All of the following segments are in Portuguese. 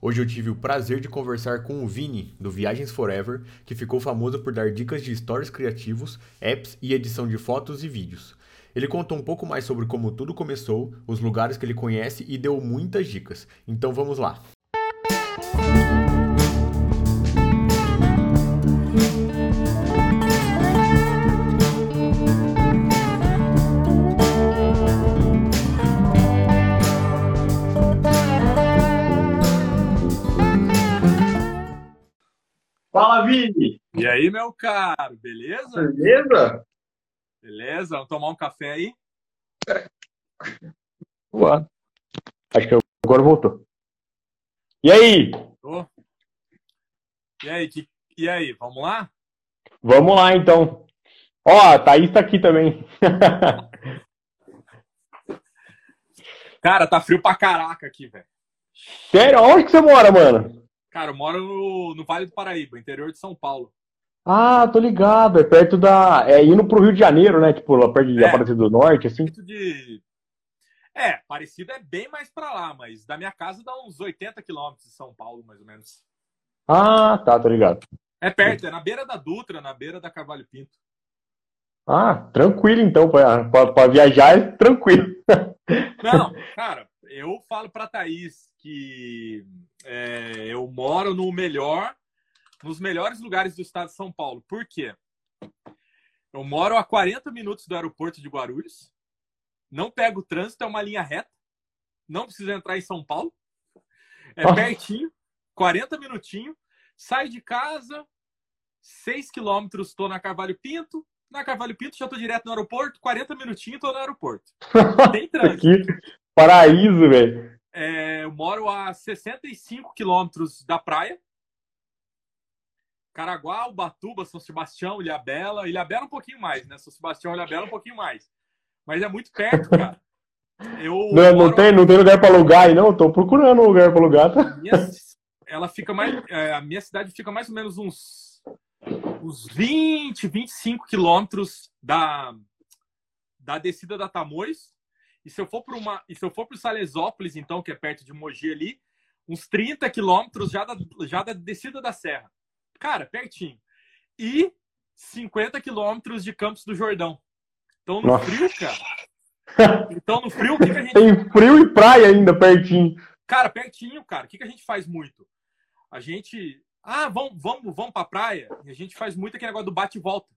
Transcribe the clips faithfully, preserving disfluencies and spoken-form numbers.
Hoje eu tive o prazer de conversar com o Vini, do Viagens Forever, que ficou famoso por dar dicas de stories criativos, apps e edição de fotos e vídeos. Ele contou um pouco mais sobre como tudo começou, os lugares que ele conhece e deu muitas dicas. Então vamos lá! Fala, Vini! E aí, meu caro, beleza? Beleza? Beleza? Vamos tomar um café aí? Ué. Acho que agora voltou. E aí? Voltou. E aí, que... e aí, vamos lá? Vamos lá, então. Ó, a Thaís tá aqui também. Cara, tá frio pra caraca aqui, velho. Sério? Onde que você mora, mano? Cara, eu moro no, no Vale do Paraíba, interior de São Paulo. Ah, tô ligado. É perto da... É indo pro Rio de Janeiro, né? Tipo, lá perto de é, Aparecida do Norte, assim. De... É, Aparecida é bem mais pra lá, mas da minha casa dá uns oitenta quilômetros de São Paulo, mais ou menos. Ah, tá, tô ligado. É perto, é na beira da Dutra, na beira da Carvalho Pinto. Ah, tranquilo então, pra, pra, pra viajar é tranquilo. Não, cara, eu falo pra Thaís que... É, eu moro no melhor, nos melhores lugares do estado de São Paulo. Por quê? Eu moro a quarenta minutos do aeroporto de Guarulhos, não pego trânsito, é uma linha reta, não preciso entrar em São Paulo, é ah. pertinho, quarenta minutinhos, saio de casa, seis quilômetros estou na Carvalho Pinto, na Carvalho Pinto já estou direto no aeroporto, quarenta minutinhos estou no aeroporto. Tem trânsito. Que paraíso, velho. É, eu moro a sessenta e cinco quilômetros da praia. Caraguá, Ubatuba, São Sebastião, Ilha Bela. Ilha Bela um pouquinho mais, né? São Sebastião, Ilha Bela um pouquinho mais. Mas é muito perto, cara. Eu não, moro... não, tem, não tem lugar pra alugar aí, não? Tô procurando um lugar pra alugar. Tá? Minha, ela fica mais, é, a minha cidade fica mais ou menos uns, uns vinte, vinte e cinco quilômetros da, da descida da Tamoios. E se eu for para o Salesópolis, então, que é perto de Mogi ali, uns trinta quilômetros já da, já da descida da serra. Cara, pertinho. E cinquenta quilômetros de Campos do Jordão. Então, no Nossa. frio, cara... Então, no frio, o que, que a gente... Tem frio e praia ainda, pertinho. Cara, pertinho, cara. O que, que a gente faz muito? A gente... Ah, vamos, vamos, vamos para a praia? E a gente faz muito aquele negócio do bate e volta.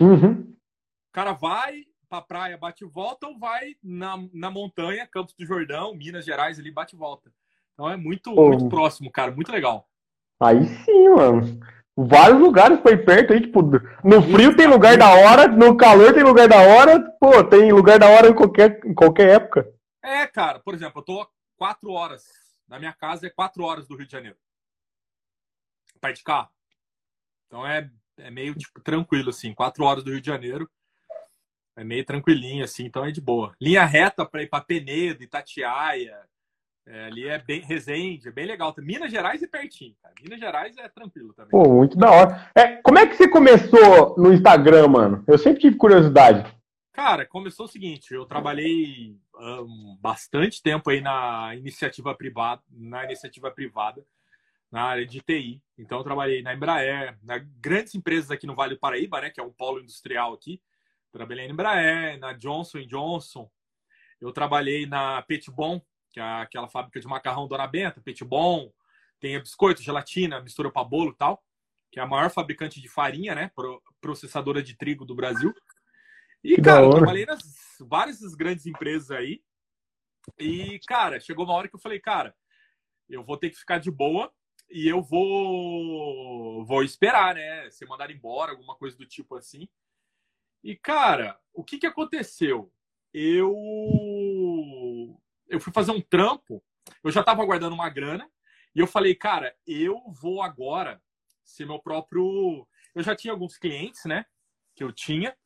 Uhum. O cara vai... pra praia, bate e volta, ou vai na, na montanha, Campos do Jordão, Minas Gerais, ali, bate e volta. Então é muito, muito próximo, cara, muito legal. Aí sim, mano. Vários lugares foi perto aí, tipo, no frio tem lugar da hora, no calor tem lugar da hora, pô, tem lugar da hora em qualquer, em qualquer época. É, cara, por exemplo, eu tô quatro horas, na minha casa é quatro horas do Rio de Janeiro. Parte de carro. Então é, é meio, tipo, tranquilo, assim, quatro horas do Rio de Janeiro. É meio tranquilinho, assim, então é de boa. Linha reta para ir para Penedo, Itatiaia. É, ali é bem Resende, é bem legal. Minas Gerais é pertinho, cara. Minas Gerais é tranquilo também. Pô, muito da hora. É, como é que você começou no Instagram, mano? Eu sempre tive curiosidade. Cara, começou o seguinte, eu trabalhei um, bastante tempo aí na iniciativa privada, na iniciativa privada, na área de T I. Então eu trabalhei na Embraer, na grandes empresas aqui no Vale do Paraíba, né? Que é um polo industrial aqui. Trabalhei na Embraer, na Johnson and Johnson. Eu trabalhei na Petbon, que é aquela fábrica de macarrão Dona Benta. Petbon tem biscoito, gelatina, mistura para bolo e tal. Que é a maior fabricante de farinha, né? Processadora de trigo do Brasil. E, que cara, eu trabalhei nas várias grandes empresas aí. E, cara, chegou uma hora que eu falei, cara, eu vou ter que ficar de boa e eu vou, vou esperar, né? Ser mandado embora, alguma coisa do tipo assim. E, cara, o que, que aconteceu? Eu... eu fui fazer um trampo, eu já estava guardando uma grana, e eu falei, cara, eu vou agora ser meu próprio... Eu já tinha alguns clientes, né, que eu tinha,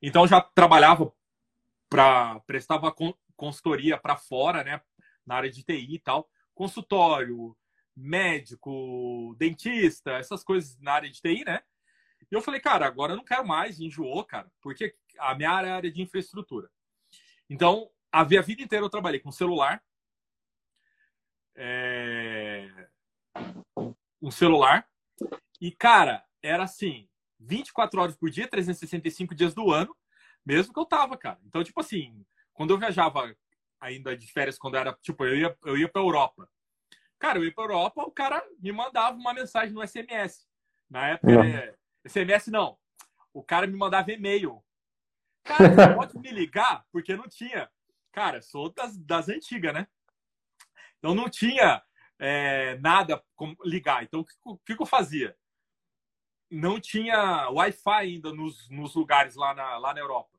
então eu já trabalhava, pra... prestava consultoria para fora, né, na área de T I e tal, consultório, médico, dentista, essas coisas na área de T I, né? E eu falei, cara, agora eu não quero mais, enjoou, cara, porque a minha área é a área de infraestrutura. Então, a vida inteira eu trabalhei com celular, é, um celular. E, cara, era assim, vinte e quatro horas por dia, trezentos e sessenta e cinco dias do ano, mesmo que eu tava, cara. Então, tipo assim, quando eu viajava ainda de férias, quando era, tipo, eu ia, eu ia pra Europa. Cara, eu ia pra Europa, o cara me mandava uma mensagem no S M S. Na época, é, S M S não. O cara me mandava e-mail. Cara, você pode me ligar? Porque não tinha. Cara, sou das, das antigas, né? Então não tinha é, nada como ligar. Então o que, que eu fazia? Não tinha Wi-Fi ainda nos, nos lugares lá na, lá na Europa.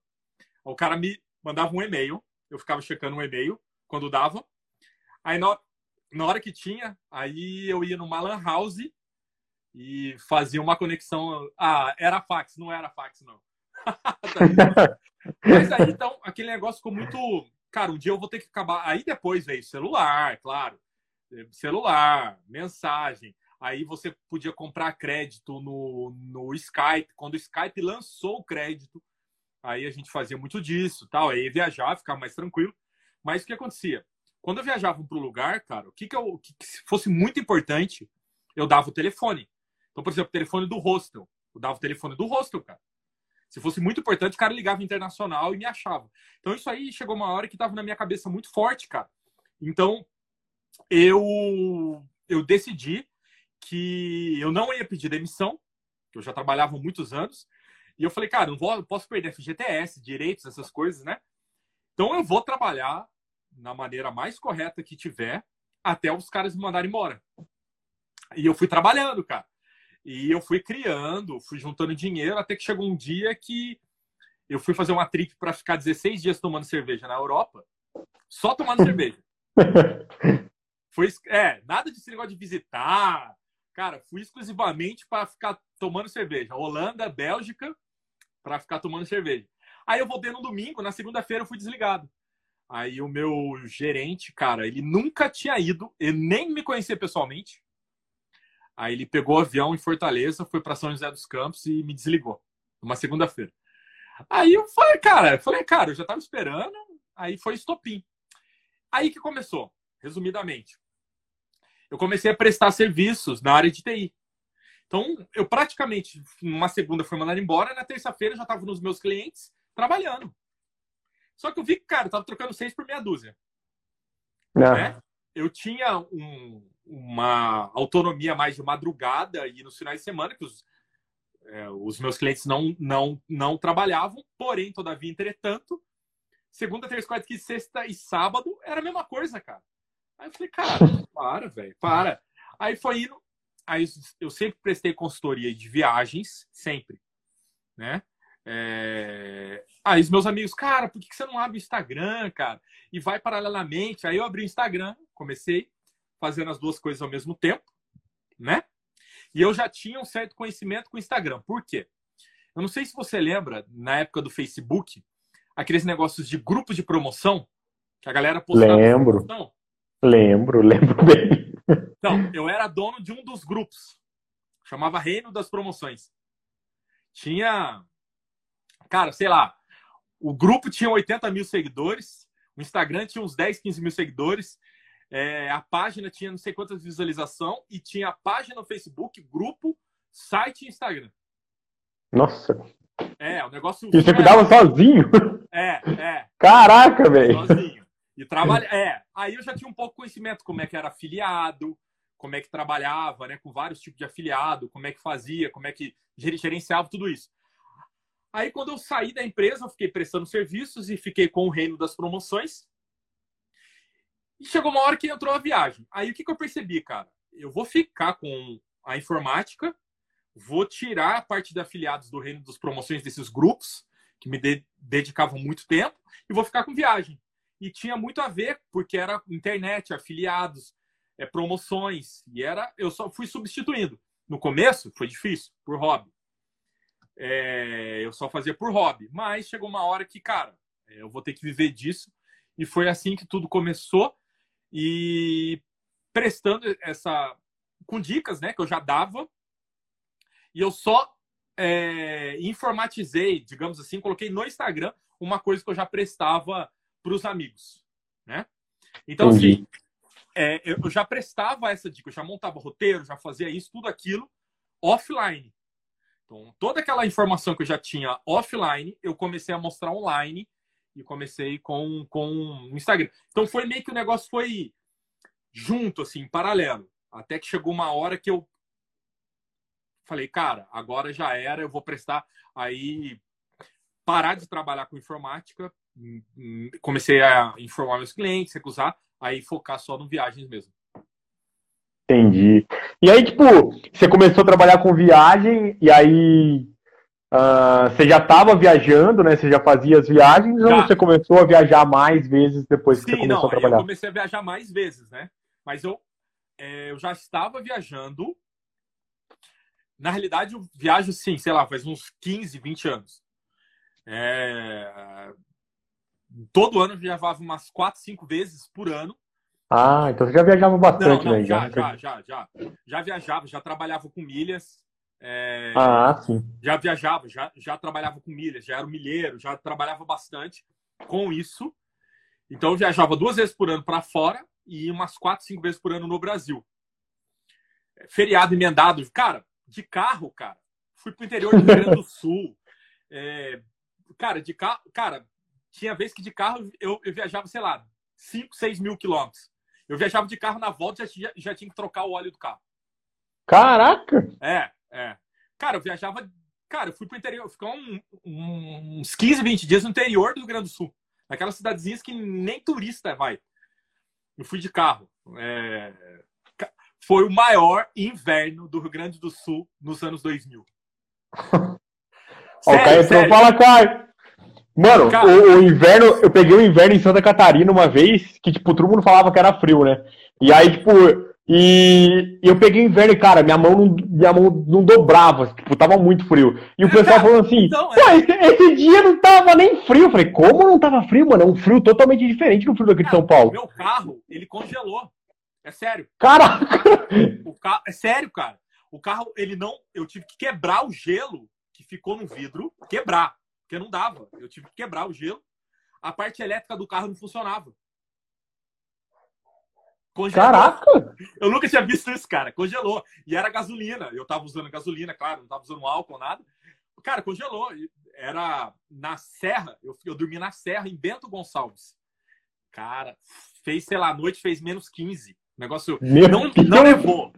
O cara me mandava um e-mail. Eu ficava checando um e-mail quando dava. Aí na, na hora que tinha, aí eu ia numa lan house e fazia uma conexão. Ah, era fax. Não era fax, não. Mas aí, então, aquele negócio ficou muito... Cara, um dia eu vou ter que acabar... Aí depois veio celular, claro. Celular, mensagem. Aí você podia comprar crédito no, no Skype. Quando o Skype lançou o crédito, aí a gente fazia muito disso, tal. Aí viajava, ficava mais tranquilo. Mas o que acontecia? Quando eu viajava para o lugar, cara, o que que eu... Que, que se fosse muito importante, eu dava o telefone. Então, por exemplo, o telefone do hostel. Eu dava o telefone do hostel, cara. Se fosse muito importante, o cara ligava internacional e me achava. Então, isso aí chegou uma hora que estava na minha cabeça muito forte, cara. Então, eu, eu decidi que eu não ia pedir demissão, que eu já trabalhava há muitos anos. E eu falei, cara, não vou, posso perder F G T S, direitos, essas coisas, né? Então, eu vou trabalhar na maneira mais correta que tiver até os caras me mandarem embora. E eu fui trabalhando, cara. E eu fui criando, fui juntando dinheiro, até que chegou um dia que eu fui fazer uma trip para ficar dezesseis dias tomando cerveja na Europa, só tomando cerveja. Foi, é, nada desse negócio de visitar. Cara, fui exclusivamente para ficar tomando cerveja. Holanda, Bélgica, para ficar tomando cerveja. Aí eu voltei no domingo, na segunda-feira eu fui desligado. Aí o meu gerente, cara, ele nunca tinha ido, ele nem me conhecia pessoalmente. Aí ele pegou o avião em Fortaleza, foi para São José dos Campos e me desligou. Uma segunda-feira. Aí eu falei, cara, eu falei, cara, eu já tava esperando. Aí foi estopim. Aí que começou, resumidamente. Eu comecei a prestar serviços na área de T I. Então, eu praticamente, numa segunda fui mandado embora, na terça-feira eu já tava nos meus clientes trabalhando. Só que eu vi que, cara, eu tava trocando seis por meia dúzia. Né? Eu tinha um... uma autonomia mais de madrugada e nos finais de semana, que os, é, os meus clientes não, não, não trabalhavam, porém, todavia, entretanto, segunda, terça, quarta, quinta, sexta e sábado era a mesma coisa, cara. Aí eu falei, cara, para, velho, para. Aí foi indo, aí eu sempre prestei consultoria de viagens, sempre, né? É... Aí os meus amigos, cara, por que você não abre o Instagram, cara? E vai paralelamente. Aí eu abri o Instagram, comecei fazendo as duas coisas ao mesmo tempo, né? E eu já tinha um certo conhecimento com o Instagram. Por quê? Eu não sei se você lembra, na época do Facebook, aqueles negócios de grupos de promoção, que a galera postava. Lembro. Lembro, lembro bem. Então, eu era dono de um dos grupos. Chamava Reino das Promoções. Tinha... Cara, sei lá, o grupo tinha oitenta mil seguidores, o Instagram tinha uns dez, quinze mil seguidores, É, a página tinha não sei quantas visualizações e tinha a página no Facebook, grupo, site e Instagram. Nossa. É, o negócio... E você cuidava sozinho? É, é. Caraca, velho. Sozinho. E trabalha... É, aí eu já tinha um pouco de conhecimento como é que era afiliado, como é que trabalhava, né, com vários tipos de afiliado, como é que fazia, como é que gerenciava tudo isso. Aí quando eu saí da empresa, eu fiquei prestando serviços e fiquei com o Reino das Promoções. E chegou uma hora que entrou a viagem. Aí o que, que eu percebi, cara? Eu vou ficar com a informática, vou tirar a parte de afiliados do Reino das Promoções desses grupos, que me de- dedicavam muito tempo, e vou ficar com viagem. E tinha muito a ver, porque era internet, afiliados, é, promoções, e era, eu só fui substituindo. No começo, foi difícil, por hobby. É, eu só fazia por hobby. Mas chegou uma hora que, cara, eu vou ter que viver disso. E foi assim que tudo começou. E prestando essa... com dicas, né, que eu já dava. E eu só é, informatizei, digamos assim, coloquei no Instagram uma coisa que eu já prestava para os amigos, né? Então, assim, é, eu já prestava essa dica, eu já montava roteiro, já fazia isso, tudo aquilo, offline. Então, toda aquela informação que eu já tinha offline, eu comecei a mostrar online e comecei com, com o Instagram. Então, foi meio que o negócio foi junto, assim, em paralelo. Até que chegou uma hora que eu falei, cara, agora já era, eu vou prestar. Aí, parar de trabalhar com informática, comecei a informar meus clientes, recusar, aí focar só no viagens mesmo. Entendi. E aí, tipo, você começou a trabalhar com viagem, e aí uh, você já estava viajando, né? Você já fazia as viagens, já. Ou você começou a viajar mais vezes depois que Sim, você começou não, a trabalhar? Sim, eu comecei a viajar mais vezes, né? Mas eu, é, eu já estava viajando. Na realidade, eu viajo, sim, sei lá, faz uns quinze, vinte anos. É... Todo ano eu viajava umas quatro, cinco vezes por ano. Ah, então você já viajava bastante, não, não, né? Já, já, já, já. Já viajava, já trabalhava com milhas. É... Ah, sim. Já viajava, já, já trabalhava com milhas, já era um milheiro, já trabalhava bastante com isso. Então eu viajava duas vezes por ano para fora e umas quatro, cinco vezes por ano no Brasil. Feriado emendado, cara, de carro, cara. Fui pro interior do Rio Grande do Sul. É... Cara, de carro, cara, tinha vez que de carro eu, eu viajava, sei lá, cinco, seis mil quilômetros. Eu viajava de carro na volta, já, já tinha que trocar o óleo do carro. Caraca! É, é. Cara, eu viajava... Cara, eu fui pro interior, ficou um, um, uns quinze, vinte dias no interior do Rio Grande do Sul. Naquelas cidadezinhas que nem turista vai. Eu fui de carro. É... Foi o maior inverno do Rio Grande do Sul nos anos dois mil. Sério, okay, sério. Então fala, Caio. Mano, cara, o, o inverno, eu peguei o inverno em Santa Catarina uma vez, que, tipo, todo mundo falava que era frio, né? E aí, tipo, e, e eu peguei o inverno e, cara, minha mão não, minha mão não dobrava, tipo, tava muito frio. E o pessoal falando assim, então, é... esse, esse dia não tava nem frio. Eu falei, como não tava frio, mano? É um frio totalmente diferente do frio daqui, cara, de São Paulo. Meu carro, ele congelou. É sério. Caraca! O carro, é sério, cara. O carro, ele não... Eu tive que quebrar o gelo que ficou no vidro, quebrar. Porque não dava. Eu tive que quebrar o gelo. A parte elétrica do carro não funcionava. Congelou. Caraca! Eu nunca tinha visto isso, cara. Congelou. E era gasolina. Eu tava usando gasolina, claro. Não tava usando álcool, nada. Cara, congelou. Era na serra. Eu, eu dormi na serra, em Bento Gonçalves. Cara, fez, sei lá, à noite fez menos quinze. O negócio... Não, não nevou.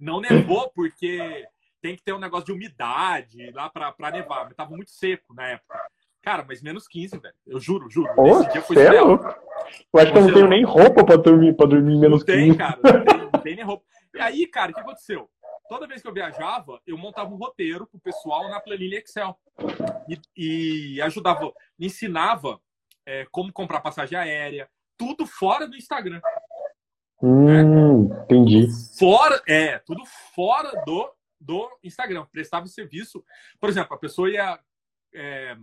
Não nevou porque... Tem que ter um negócio de umidade lá pra, pra nevar. Mas tava muito seco na época. Cara, mas menos quinze, velho. Eu juro, juro. Oh, esse dia foi céu. Eu acho que eu não tenho nem roupa pra dormir, pra dormir menos quinze. Não tem, cara. Não tem, não tem nem roupa. E aí, cara, o que aconteceu? Toda vez que eu viajava, eu montava um roteiro pro pessoal na planilha Excel. E, e ajudava, ensinava é, como comprar passagem aérea. Tudo fora do Instagram. Hum, é. Entendi. Fora, é, tudo fora do... do Instagram, prestava serviço. Por exemplo, a pessoa ia é,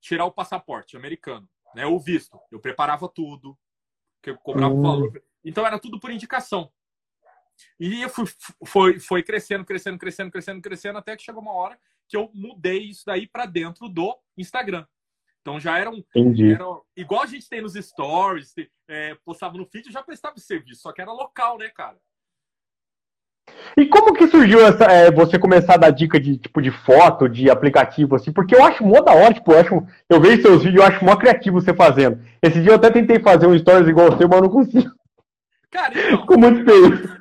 tirar o passaporte americano, né, ou visto. Eu preparava tudo, que eu cobrava o valor. Então era tudo por indicação. E eu fui, foi, foi crescendo, crescendo, crescendo, crescendo, crescendo, até que chegou uma hora que eu mudei isso daí para dentro do Instagram. Então já era um... Era, igual a gente tem nos stories, é, postava no feed, eu já prestava serviço, só que era local, né, cara? E como que surgiu essa, é, você começar a dar dica de, tipo, de foto, de aplicativo, assim? Porque eu acho mó da hora, tipo, eu, acho, eu vejo seus vídeos e eu acho mó criativo você fazendo. Esse dia eu até tentei fazer um stories igual você, mas eu não consigo. Cara, então... Ficou muito feio.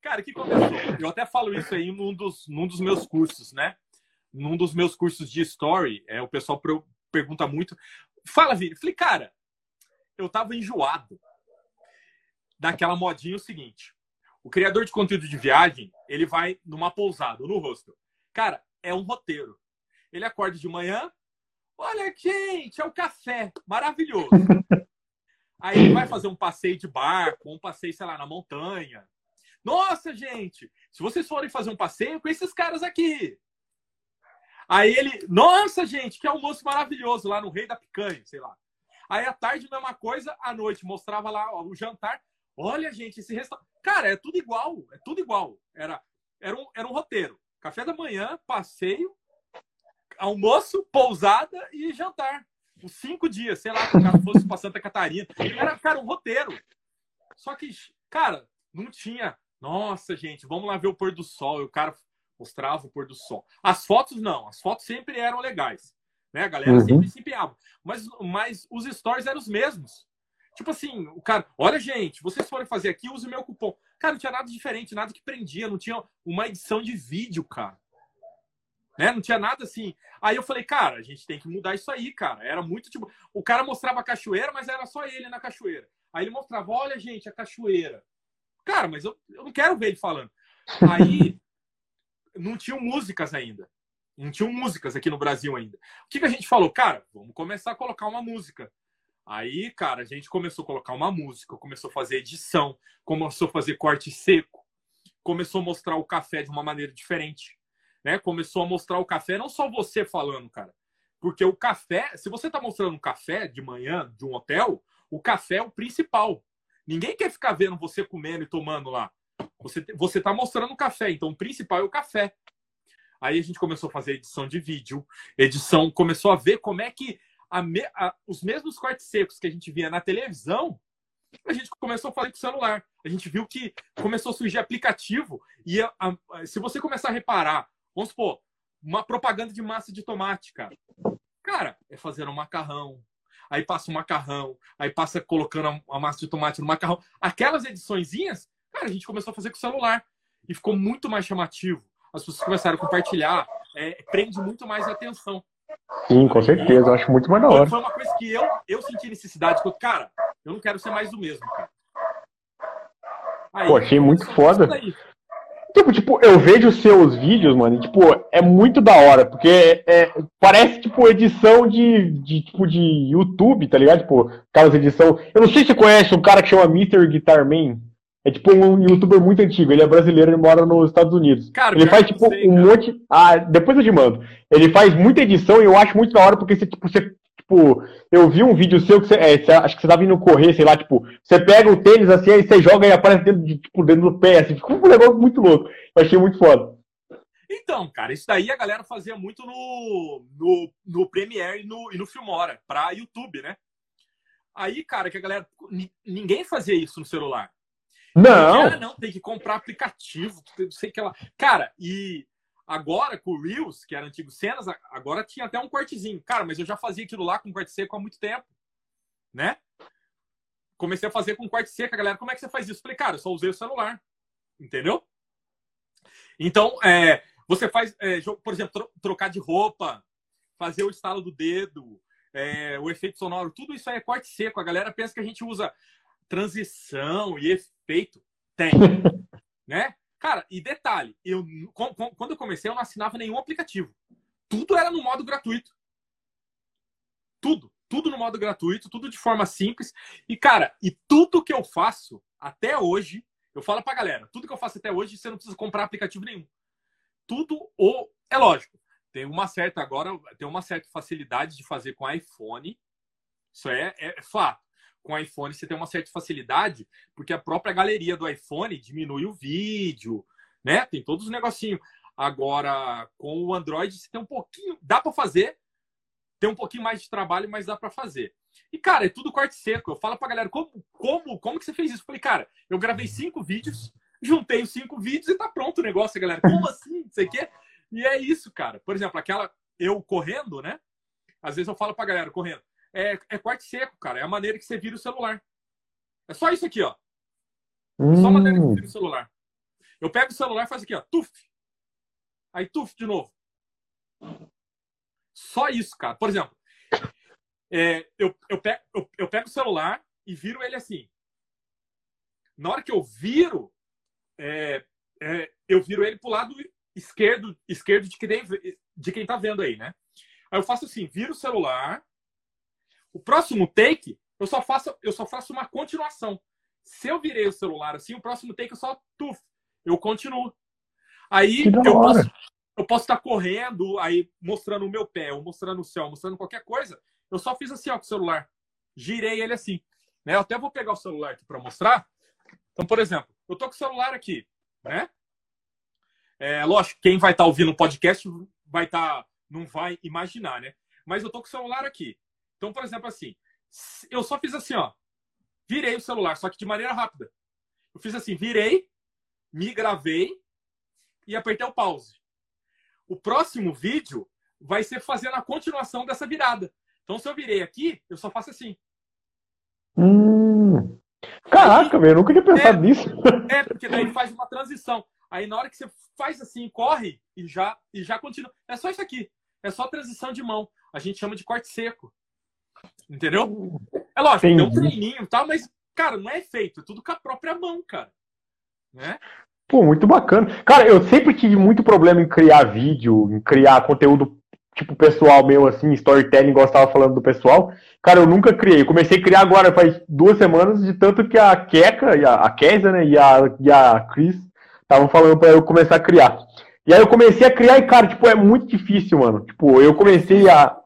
Cara, que começou? Eu até falo isso aí num dos, num dos meus cursos, né? Num dos meus cursos de story, é, o pessoal pergunta muito. Fala, Vini. Falei, cara, eu tava enjoado daquela modinha, o seguinte... O criador de conteúdo de viagem, ele vai numa pousada, no hostel. Cara, é um roteiro. Ele acorda de manhã, olha, gente, é o café, maravilhoso. Aí ele vai fazer um passeio de barco, um passeio, sei lá, na montanha. Nossa, gente, se vocês forem fazer um passeio com esses caras aqui. Aí ele, nossa, gente, que almoço maravilhoso lá no Rei da Picanha, sei lá. Aí à tarde, mesma coisa, à noite, mostrava lá ó, o jantar. Olha, gente, esse restaurante... Cara, é tudo igual, é tudo igual. Era, era, um, era um roteiro. Café da manhã, passeio, almoço, pousada e jantar. Os cinco dias, sei lá, se o cara fosse para Santa Catarina. Era, cara, um roteiro. Só que, cara, não tinha. Nossa, gente, vamos lá ver o pôr do sol. E o cara mostrava o pôr do sol. As fotos não. As fotos sempre eram legais. Né? A galera uhum. sempre se empenhava. Mas, mas os stories eram os mesmos. Tipo assim, o cara... Olha, gente, vocês forem fazer aqui, use o meu cupom. Cara, não tinha nada diferente, nada que prendia. Não tinha uma edição de vídeo, cara. Né? Não tinha nada assim. Aí eu falei, cara, a gente tem que mudar isso aí, cara. Era muito tipo... O cara mostrava a cachoeira, mas era só ele na cachoeira. Aí ele mostrava, olha, gente, a cachoeira. Cara, mas eu, eu não quero ver ele falando. Aí não tinham músicas ainda. Não tinham músicas aqui no Brasil ainda. O que, que a gente falou? Cara, vamos começar a colocar uma música. Aí, cara, a gente começou a colocar uma música, começou a fazer edição, começou a fazer corte seco, começou a mostrar o café de uma maneira diferente, né? Começou a mostrar o café, não só você falando, cara. Porque o café, se você tá mostrando um café de manhã de um hotel, o café é o principal. Ninguém quer ficar vendo você comendo e tomando lá. Você, você tá mostrando o café, então o principal é o café. Aí a gente começou a fazer edição de vídeo, edição, começou a ver como é que A me, a, os mesmos cortes secos que a gente via na televisão, a gente começou a fazer com o celular. A gente viu que começou a surgir aplicativo. E a, a, a, se você começar a reparar, vamos supor, uma propaganda de massa de tomate, cara. Cara, é fazer um macarrão. Aí passa o macarrão. Aí passa colocando a, a massa de tomate no macarrão. Aquelas ediçõezinhas, cara, a gente começou a fazer com o celular. E ficou muito mais chamativo. As pessoas começaram a compartilhar. É, prende muito mais a atenção. Sim, com certeza, eu acho muito mais da hora. Foi uma coisa que eu, eu senti necessidade. Cara, eu não quero ser mais do mesmo, cara. Aí, pô, achei muito foda. Tipo, tipo, eu vejo os seus vídeos, mano, e, tipo, é muito da hora. Porque é, parece, tipo, edição de, de, tipo, de YouTube, tá ligado? Tipo, aquelas edição. Eu não sei se você conhece um cara que chama mister Guitar Man. É tipo um youtuber muito antigo, ele é brasileiro, ele mora nos Estados Unidos. Cara, ele faz tipo sei, um cara. monte... Ah, depois eu te mando. Ele faz muita edição e eu acho muito da hora porque você, tipo, você, tipo eu vi um vídeo seu que você, é, você... Acho que você tava indo correr, sei lá, tipo... Você pega o tênis assim, aí você joga e aparece dentro, de, tipo, dentro do pé, assim. Ficou um negócio muito louco. Eu achei muito foda. Então, cara, isso daí a galera fazia muito no, no, no Premiere e no, e no Filmora, pra YouTube, né? Aí, cara, que a galera... N- ninguém fazia isso no celular. Não. Cara, não, tem que comprar aplicativo, não sei o que lá. Cara, e agora com o Reels, que era antigo Cenas, agora tinha até um cortezinho. Cara, mas eu já fazia aquilo lá com corte seco há muito tempo, né? Comecei a fazer com corte seco, a galera, como é que você faz isso? Falei, cara, eu só usei o celular, entendeu? Então, é, você faz, é, por exemplo, trocar de roupa, fazer o estalo do dedo, é, o efeito sonoro, tudo isso aí é corte seco. A galera pensa que a gente usa transição e efeito, tem, né? Cara, e detalhe, eu, com, com, quando eu comecei, eu não assinava nenhum aplicativo. Tudo era no modo gratuito. Tudo. Tudo no modo gratuito, tudo de forma simples. E, cara, e tudo que eu faço até hoje, eu falo pra galera, tudo que eu faço até hoje, você não precisa comprar aplicativo nenhum. Tudo ou... É lógico, tem uma certa agora, tem uma certa facilidade de fazer com iPhone. Isso é, é, é fato. Com o iPhone você tem uma certa facilidade, porque a própria galeria do iPhone diminui o vídeo, né? Tem todos os negocinhos. Agora, com o Android você tem um pouquinho... Dá para fazer, tem um pouquinho mais de trabalho, mas dá para fazer. E, cara, é tudo corte seco. Eu falo pra galera, como, como, como que você fez isso? Eu falei, cara, eu gravei cinco vídeos, juntei os cinco vídeos e tá pronto o negócio, galera. Como assim? Não sei o quê. E é isso, cara. Por exemplo, aquela... Eu correndo, né? Às vezes eu falo pra galera, correndo. É, é corte seco, cara. É a maneira que você vira o celular. É só isso aqui, ó. Hum. Só a maneira que você vira o celular. Eu pego o celular e faço aqui, ó. Tuf. Aí tuf de novo. Só isso, cara. Por exemplo, é, eu, eu, pego, eu, eu pego o celular e viro ele assim. Na hora que eu viro, é, é, eu viro ele pro lado esquerdo, esquerdo de, quem, de quem tá vendo aí, né? Aí eu faço assim, viro o celular... O próximo take, eu só, faço, eu só faço uma continuação. Se eu virei o celular assim, o próximo take eu só... Tuf, eu continuo. Aí eu posso, eu posso estar correndo, aí mostrando o meu pé, ou mostrando o céu, mostrando qualquer coisa. Eu só fiz assim ó, com o celular. Girei ele assim. Né? Eu até vou pegar o celular aqui para mostrar. Então, por exemplo, eu tô com o celular aqui. Né? É, lógico, quem vai estar tá ouvindo o podcast vai tá, não vai imaginar, né? Mas eu tô com o celular aqui. Então, por exemplo, assim, eu só fiz assim, ó. virei o celular, só que de maneira rápida. Eu fiz assim, virei, me gravei e apertei o pause. O próximo vídeo vai ser fazendo a continuação dessa virada. Então, se eu virei aqui, eu só faço assim. Hum. Caraca, velho, eu nunca tinha pensado é, nisso. É, porque daí faz uma transição. Aí, na hora que você faz assim, corre e já, e já continua. É só isso aqui. É só transição de mão. A gente chama de corte seco. Entendeu? É lógico, tem um treininho e tal, mas, cara, não é efeito. É tudo com a própria mão, cara. Né? Pô, muito bacana. Cara, eu sempre tive muito problema em criar vídeo, em criar conteúdo tipo pessoal meu, assim, storytelling, gostava falando do pessoal. Cara, eu nunca criei. Eu comecei a criar agora, faz duas semanas, de tanto que a Keca, e a, a Kézia, né, e a, e a Cris estavam falando pra eu começar a criar. E aí eu comecei a criar e, cara, tipo, é muito difícil, mano. Tipo, eu comecei a...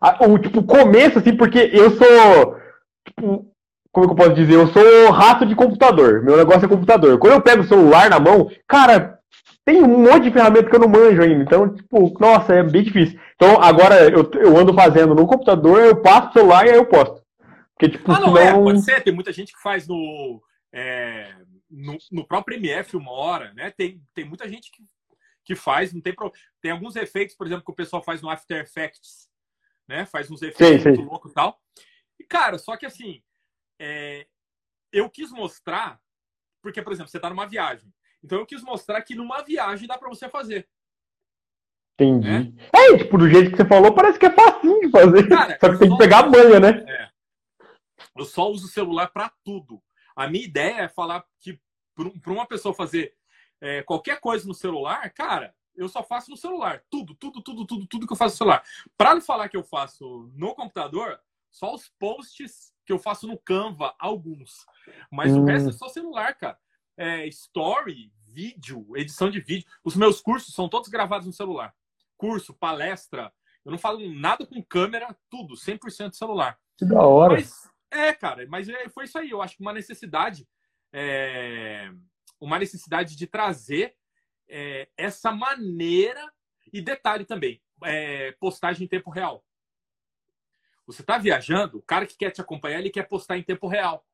a o, tipo, começo, assim, porque eu sou... Tipo, como é que eu posso dizer? Eu sou rato de computador. Meu negócio é computador. Quando eu pego o celular na mão, cara... Tem um monte de ferramenta que eu não manjo ainda. Então, tipo, nossa, é bem difícil. Então, agora eu, eu ando fazendo no computador, eu passo o celular e aí eu posto. Porque, tipo, ah, não, senão... é, pode ser. Tem muita gente que faz no, é, no, no próprio M F uma hora, né? Tem, tem muita gente que, que faz. Não tem, pro... tem alguns efeitos, por exemplo, que o pessoal faz no After Effects, né? Faz uns efeitos sim, muito loucos e tal. E, cara, só que assim, é... eu quis mostrar, porque, por exemplo, você tá numa viagem. Então eu quis mostrar que numa viagem dá pra você fazer. Entendi. É, é tipo, do jeito que você falou, parece que é facinho de fazer. Cara, só que tem que pegar a manha, né? É. Eu só uso o celular pra tudo. A minha ideia é falar que pra uma pessoa fazer é, qualquer coisa no celular, cara, eu só faço no celular. Tudo, tudo, tudo, tudo, tudo que eu faço no celular. Pra não falar que eu faço no computador, só os posts que eu faço no Canva, alguns. Mas hum. o resto é só celular, cara. É, story, vídeo, edição de vídeo. Os meus cursos são todos gravados no celular. Curso, palestra. Eu não falo nada com câmera, tudo, cem por cento celular. Que da hora. Mas, é, cara, mas foi isso aí. Eu acho que uma necessidade, é, uma necessidade de trazer é, essa maneira e detalhe também, é, postagem em tempo real. Você tá viajando, o cara que quer te acompanhar, ele quer postar em tempo real,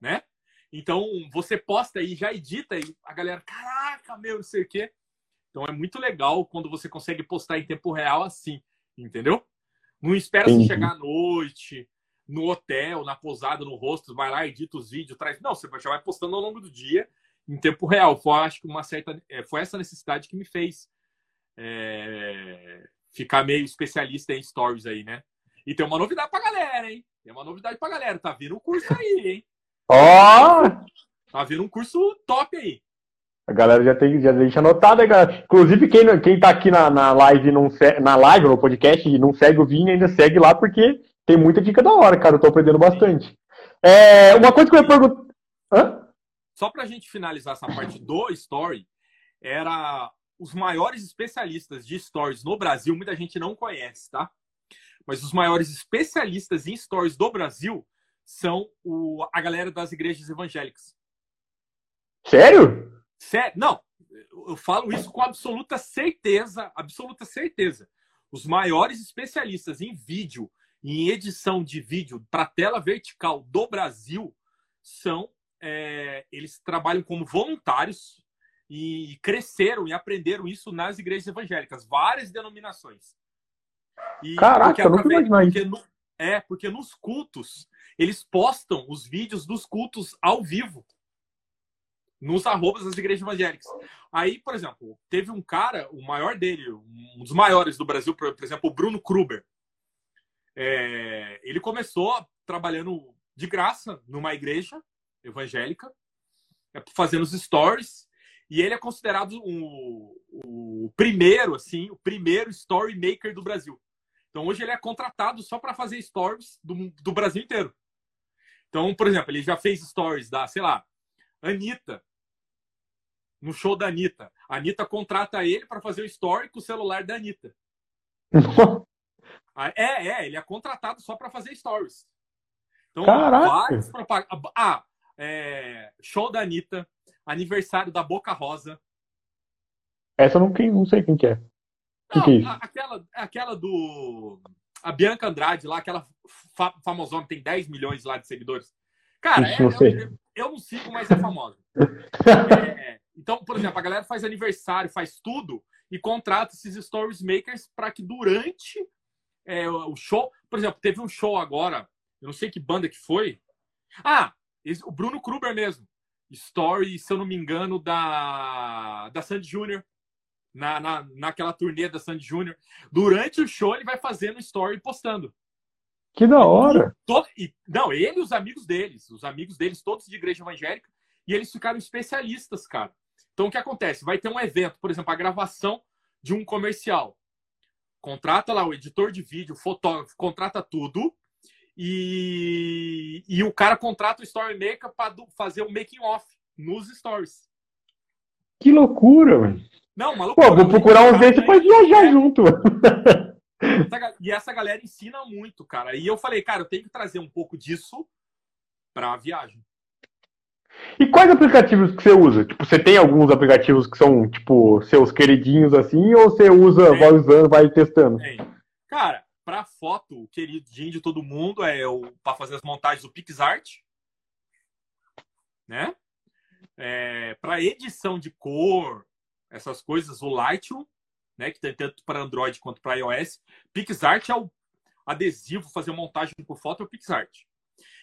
né? Então, você posta e já edita e a galera, caraca, meu, não sei o quê. Então, é muito legal quando você consegue postar em tempo real assim, entendeu? Não espera você chegar à noite, no hotel, na pousada, no hostel, vai lá, edita os vídeos, traz... Não, você já vai postando ao longo do dia em tempo real. Foi, acho que uma certa... Foi essa necessidade que me fez é... ficar meio especialista em stories aí, né? E tem uma novidade pra galera, hein? Tem uma novidade pra galera. Tá vindo um curso aí, hein? Ó! Oh! Tá vindo um curso top aí. A galera já, tem, já deixa anotado aí, galera. Inclusive, quem, quem tá aqui na, na live, não se, na live ou no podcast e não segue o Vini, ainda segue lá, porque tem muita dica da hora, cara. Eu tô aprendendo bastante. É, uma coisa que eu ia perguntar... Hã? Só pra gente finalizar essa parte do story, era os maiores especialistas de stories no Brasil, muita gente não conhece, tá? Mas os maiores especialistas em stories do Brasil são o, a galera das igrejas evangélicas. Sério? Sério? Não, eu falo isso com absoluta certeza, absoluta certeza. Os maiores especialistas em vídeo, em edição de vídeo para tela vertical do Brasil, são, é, eles trabalham como voluntários e cresceram e aprenderam isso nas igrejas evangélicas, várias denominações. E, caraca, eu não vou imaginar isso. É, porque nos cultos, eles postam os vídeos dos cultos ao vivo. Nos arrobas das igrejas evangélicas. Aí, por exemplo, teve um cara, o maior dele, um dos maiores do Brasil, por exemplo, o Bruno Kruber. É, ele começou trabalhando de graça numa igreja evangélica, fazendo os stories. E ele é considerado o, o primeiro, assim, o primeiro story maker do Brasil. Então, hoje ele é contratado só para fazer stories do, do Brasil inteiro. Então, por exemplo, ele já fez stories da, sei lá, Anitta. No show da Anitta. A Anitta contrata ele para fazer o story com o celular da Anitta. é, é, ele é contratado só para fazer stories. Então, caraca. Vários propagandas. Ah, é, show da Anitta, aniversário da Boca Rosa. Essa eu não, não sei quem que é. Não, que que é aquela, aquela do... A Bianca Andrade lá, aquela fa famosona, tem dez milhões lá de seguidores. Cara, é, não eu, eu não sigo, mas é famosa. É, então, por exemplo, a galera faz aniversário, faz tudo e contrata esses stories makers para que durante é, o show... Por exemplo, teve um show agora, eu não sei que banda que foi. Ah, esse, o Bruno Kruber mesmo. Story, se eu não me engano, da, da Sandy Júnior. Na, na, naquela turnê da Sandy Júnior. Durante o show, ele vai fazendo story e postando. Que da hora! Todo, e, não, ele e os amigos deles. Os amigos deles, todos de igreja evangélica. E eles ficaram especialistas, cara. Então, o que acontece? Vai ter um evento, por exemplo, a gravação de um comercial. Contrata lá o editor de vídeo, o fotógrafo, contrata tudo. E, e o cara contrata o story maker para fazer o making off nos stories. Que loucura, mano. Não, maluco. Pô, vou procurar um jeito pra viajar junto. E essa galera ensina muito, cara. E eu falei, cara, eu tenho que trazer um pouco disso pra viagem. E quais aplicativos que você usa? Tipo, você tem alguns aplicativos que são, tipo, seus queridinhos assim, ou você usa, vai usando, vai testando? Tem. Cara, pra foto, o queridinho de todo mundo é o, pra fazer as montagens, o PixArt, né? É, pra edição de cor, essas coisas, o Lightroom, né? Que tem tanto para Android quanto para iOS. PixArt é o adesivo, fazer montagem por foto é o PixArt.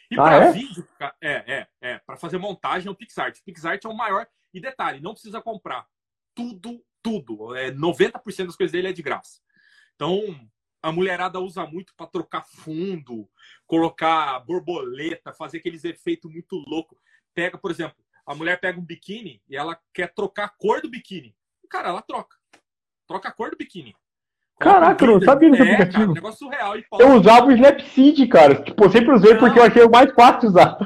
E ah, para é? vídeo, é, é, é. Para fazer montagem é o PixArt. O PixArt é o maior. E detalhe, não precisa comprar. Tudo, tudo. É, noventa por cento das coisas dele é de graça. Então, a mulherada usa muito para trocar fundo, colocar borboleta, fazer aqueles efeitos muito loucos. Pega, por exemplo, a mulher pega um biquíni e ela quer trocar a cor do biquíni. Cara, ela troca. Troca a cor do biquíni. Caraca, eu não sabia desse aplicativo. Cara, um negócio surreal. Eu usava o Snapseed, cara. Tipo, eu sempre usei não. porque eu achei o mais fácil usar.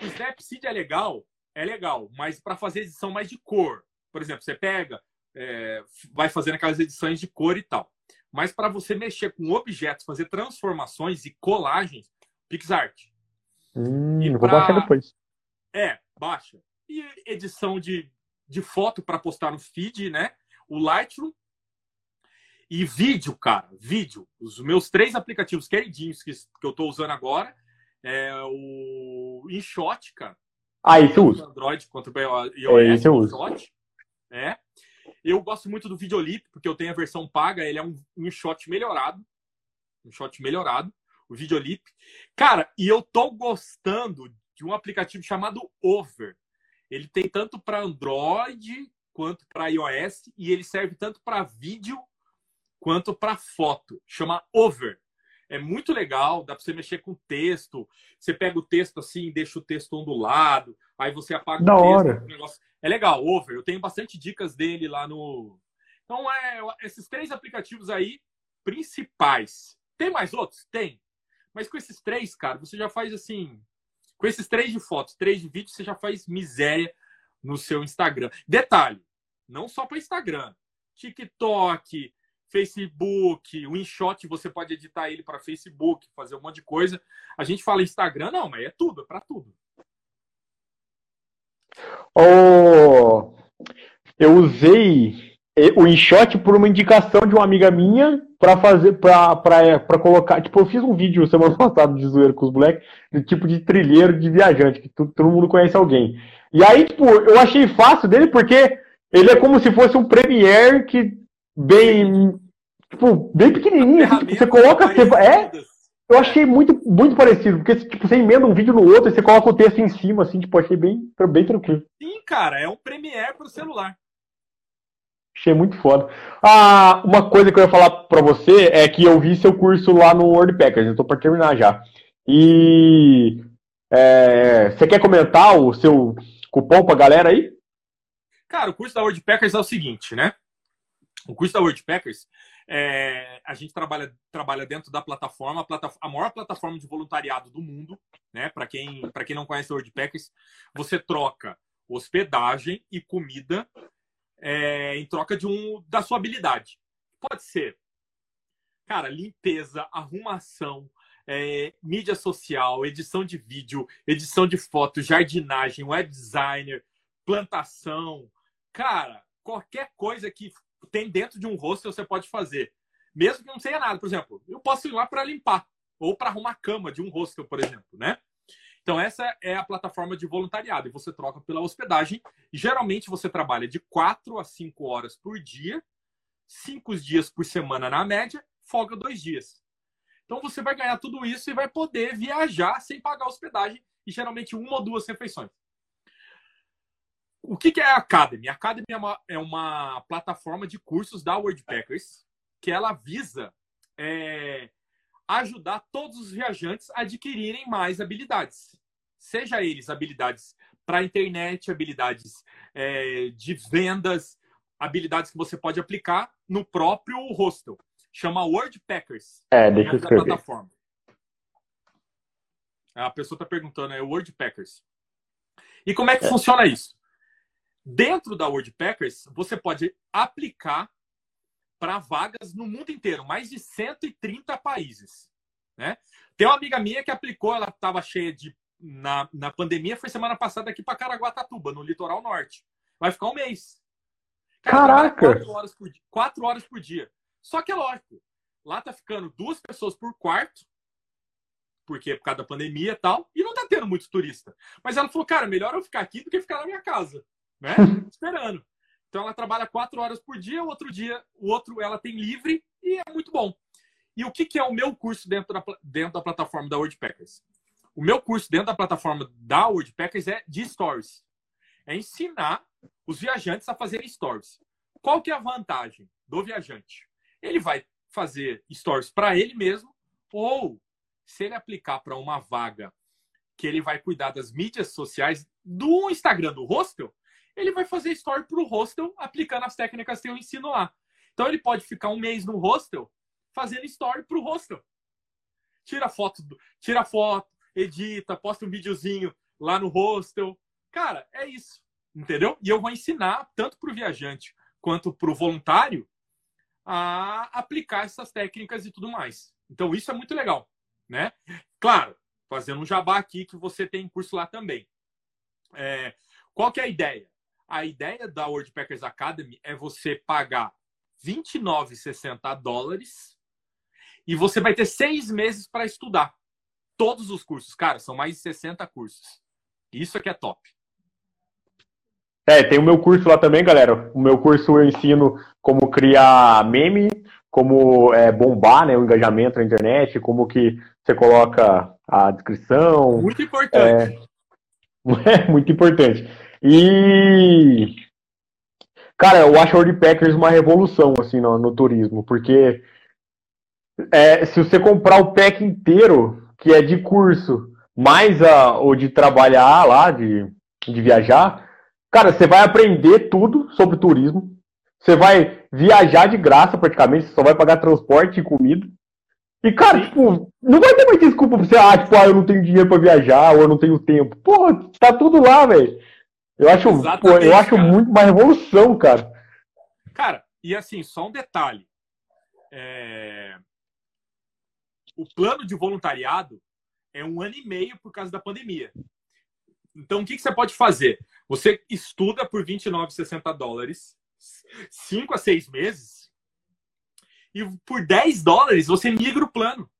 O Snapseed é legal, é legal, mas para fazer edição mais de cor. Por exemplo, você pega, é, vai fazendo aquelas edições de cor e tal. Mas para você mexer com objetos, fazer transformações e colagens, PixArt. Hum, e pra... Vou baixar depois. É, baixa. E edição de, de foto para postar no feed, né? O Lightroom. E vídeo, cara, vídeo. Os meus três aplicativos queridinhos que, que eu tô usando agora é o InShot, cara. Ah, isso eu uso. Android contra o iOS, isso eu uso. É. Eu gosto muito do Videolip, porque eu tenho a versão paga. Ele é um InShot melhorado. InShot melhorado, o Videolip. Cara, e eu tô gostando de um aplicativo chamado Over. Ele tem tanto para Android quanto para iOS. E ele serve tanto para vídeo quanto para foto, chama Over. É muito legal, dá para você mexer com texto, você pega o texto assim, deixa o texto ondulado, aí você apaga da o texto. Hora. O negócio. É legal, Over. Eu tenho bastante dicas dele lá no... Então, é, esses três aplicativos aí, principais. Tem mais outros? Tem. Mas com esses três, cara, você já faz assim... Com esses três de fotos, três de vídeo, você já faz miséria no seu Instagram. Detalhe, não só para Instagram. TikTok... Facebook, o InShot, você pode editar ele para Facebook, fazer um monte de coisa. A gente fala Instagram, não, mas é tudo, é para tudo. Oh, eu usei o InShot por uma indicação de uma amiga minha para fazer, para colocar. Tipo, eu fiz um vídeo semana passada de zoeira com os moleques, do tipo de trilheiro de viajante, que tu, todo mundo conhece alguém. E aí, tipo, eu achei fácil dele porque ele é como se fosse um Premiere que. Bem, tipo, bem pequenininho. Você coloca... Você, é, eu achei muito, muito parecido. Porque tipo, você emenda um vídeo no outro e você coloca o texto em cima, assim, tipo, achei bem, bem tranquilo. Sim, cara, é um Premiere pro celular. Achei muito foda. Ah, uma coisa que eu ia falar pra você é que eu vi seu curso lá no Worldpackers. Eu tô pra terminar já. E... É, você quer comentar o seu cupom pra galera aí? Cara, o curso da Worldpackers é o seguinte, né? O curso da Worldpackers, é, a gente trabalha, trabalha dentro da plataforma, a, plata, a maior plataforma de voluntariado do mundo, né? Para quem, para quem não conhece o Worldpackers, você troca hospedagem e comida é, em troca de um, da sua habilidade. Pode ser, cara, limpeza, arrumação, é, mídia social, edição de vídeo, edição de foto, jardinagem, web designer, plantação. Cara, qualquer coisa que... tem dentro de um hostel, você pode fazer. Mesmo que não tenha nada. Por exemplo, eu posso ir lá para limpar ou para arrumar a cama de um hostel, por exemplo, né? Então, essa é a plataforma de voluntariado. E você troca pela hospedagem. Geralmente, você trabalha de quatro a cinco horas por dia, cinco dias por semana na média, folga dois dias. Então, você vai ganhar tudo isso e vai poder viajar sem pagar hospedagem e, geralmente, uma ou duas refeições. O que é a Academy? A Academy é uma, é uma plataforma de cursos da Worldpackers que ela visa é, ajudar todos os viajantes a adquirirem mais habilidades. Seja eles habilidades para a internet, habilidades é, de vendas, habilidades que você pode aplicar no próprio hostel. Chama Worldpackers. É, deixa eu escrever. Plataforma. A pessoa está perguntando, é Worldpackers. E como é que é. funciona isso? Dentro da Worldpackers, você pode aplicar para vagas no mundo inteiro, mais de cento e trinta países. Né? Tem uma amiga minha que aplicou, ela estava cheia de... Na, na pandemia, foi semana passada aqui para Caraguatatuba, no litoral norte. Vai ficar um mês. Caraca! Quatro horas por dia, quatro horas por dia. Só que é lógico, lá tá ficando duas pessoas por quarto, porque é por causa da pandemia e tal, e não tá tendo muito turista. Mas ela falou, cara, melhor eu ficar aqui do que ficar na minha casa. Né? Esperando. Então ela trabalha quatro horas por dia, o outro dia, o outro ela tem livre e é muito bom. E o que, que é o meu curso dentro da, dentro da plataforma da Worldpackers? O meu curso dentro da plataforma da Worldpackers é de stories. É ensinar os viajantes a fazerem stories. Qual que é a vantagem do viajante? Ele vai fazer stories para ele mesmo ou se ele aplicar para uma vaga que ele vai cuidar das mídias sociais do Instagram, do hostel, ele vai fazer story para o hostel aplicando as técnicas que eu ensino lá. Então, ele pode ficar um mês no hostel fazendo story para o hostel. Tira foto, tira foto, edita, posta um videozinho lá no hostel. Cara, é isso, entendeu? E eu vou ensinar, tanto para o viajante quanto para o voluntário, a aplicar essas técnicas e tudo mais. Então, isso é muito legal, né? Claro, fazendo um jabá aqui que você tem curso lá também. É, qual que é a ideia? A ideia da Worldpackers Academy é você pagar vinte e nove reais e sessenta centavos e você vai ter seis meses para estudar todos os cursos. Cara, são mais de sessenta cursos. Isso aqui é top. É, tem o meu curso lá também, galera. O meu curso eu ensino como criar meme, como é, bombar, né, o engajamento na internet, como que você coloca a descrição. Muito importante. É, é muito importante. E, cara, eu acho a Worldpackers uma revolução, assim, no, no turismo, porque é, se você comprar o pack inteiro, que é de curso, mais a, ou de trabalhar lá, de, de viajar, cara, você vai aprender tudo sobre turismo, você vai viajar de graça, praticamente, você só vai pagar transporte e comida, e, cara, tipo, não vai ter mais desculpa pra você, ah, tipo, ah, eu não tenho dinheiro pra viajar, ou eu não tenho tempo. Porra, tá tudo lá, velho. Eu acho, pô, eu acho muito uma revolução, cara. Cara, e assim, só um detalhe. É... O plano de voluntariado é um ano e meio por causa da pandemia. Então, o que, que você pode fazer? Você estuda por vinte e nove reais e sessenta centavos, cinco a seis meses, e por dez dólares você migra o plano.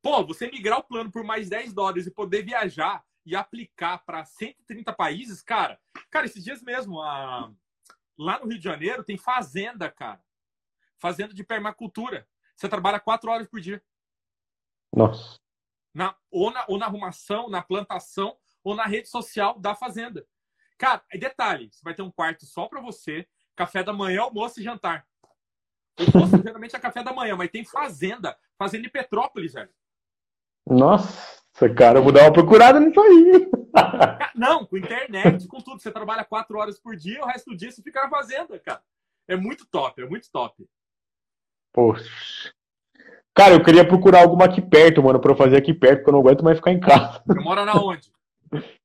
Pô, você migrar o plano por mais dez dólares e poder viajar e aplicar para cento e trinta países, cara. Cara, esses dias mesmo, a... lá no Rio de Janeiro tem fazenda, cara. Fazenda de permacultura. Você trabalha quatro horas por dia. Nossa. Na... Ou, na... ou na arrumação, na plantação, ou na rede social da fazenda. Cara, detalhe, você vai ter um quarto só para você, café da manhã, almoço e jantar. Almoço geralmente é café da manhã, mas tem fazenda. Fazenda em Petrópolis, velho. Nossa. Cara, eu vou dar uma procurada nisso aí. Não, com internet, com tudo. Você trabalha quatro horas por dia, o resto do dia você fica na fazenda, cara. É muito top, é muito top. Poxa. Cara, eu queria procurar alguma aqui perto, mano, pra eu fazer aqui perto, porque eu não aguento mais ficar em casa. Você mora na onde?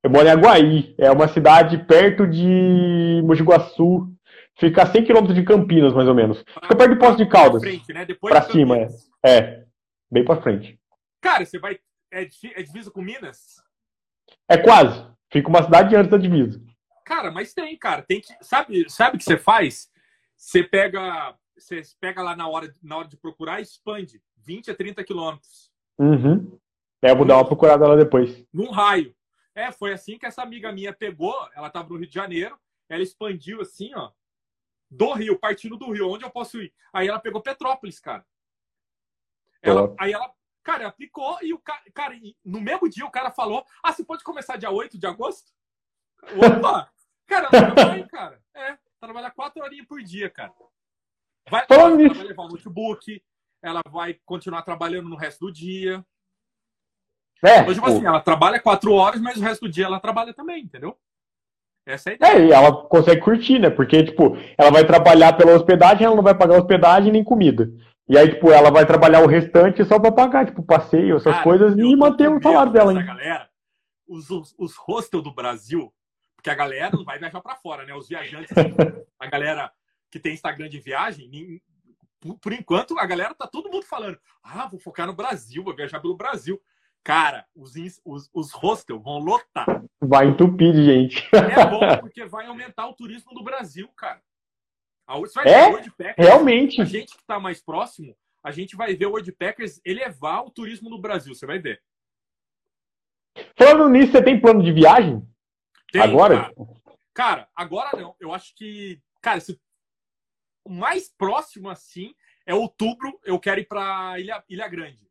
Eu moro em Aguaí. É uma cidade perto de Mogi Guaçu. Fica a cem quilômetros de Campinas, mais ou menos. Fica perto de Poço de Caldas. Pra frente, né? Depois pra de cima, é. É. Bem pra frente. Cara, você vai... É, é divisa com Minas? É quase. Fica uma cidade antes da divisa. Cara, mas tem, cara. Tem que... Sabe, sabe o que você faz? Você pega, você pega lá na hora, na hora de procurar e expande vinte a trinta quilômetros. Uhum. É, eu vou dar uma procurada lá depois. Num raio. É, foi assim que essa amiga minha pegou, ela estava no Rio de Janeiro, ela expandiu assim, ó, do Rio, partindo do Rio, onde eu posso ir? Aí ela pegou Petrópolis, cara. Ela, aí ela, cara, aplicou e o cara, cara, no mesmo dia o cara falou, ah, você pode começar dia oito de agosto? Opa! Cara, trabalha, cara. É, trabalha quatro horinhas por dia, cara. Vai, ela vai levar o notebook, ela vai continuar trabalhando no resto do dia. É, então, tipo o... assim, ela trabalha quatro horas, mas o resto do dia ela trabalha também, entendeu? Essa é a ideia. É, e ela consegue curtir, né? Porque, tipo, ela vai trabalhar pela hospedagem, ela não vai pagar hospedagem nem comida. E aí, tipo, ela vai trabalhar o restante só pra pagar, tipo, passeio, essas cara, coisas, e manter o salário dela, hein? Galera, os, os, os hostels do Brasil, porque a galera não vai viajar pra fora, né? Os viajantes, a galera que tem Instagram de viagem, por enquanto, a galera tá todo mundo falando, ah, vou focar no Brasil, vou viajar pelo Brasil. Cara, os, os, os hostels vão lotar. Vai entupir de gente. É bom, porque vai aumentar o turismo do Brasil, cara. A, você vai é? ver o Worldpackers, realmente. A gente que está mais próximo, a gente vai ver o Worldpackers elevar o turismo do Brasil, você vai ver. Falando nisso, você tem plano de viagem? Tem, agora? Cara. cara, agora não. Eu acho que, cara, se... o mais próximo, assim, é outubro, eu quero ir para Ilha, Ilha Grande.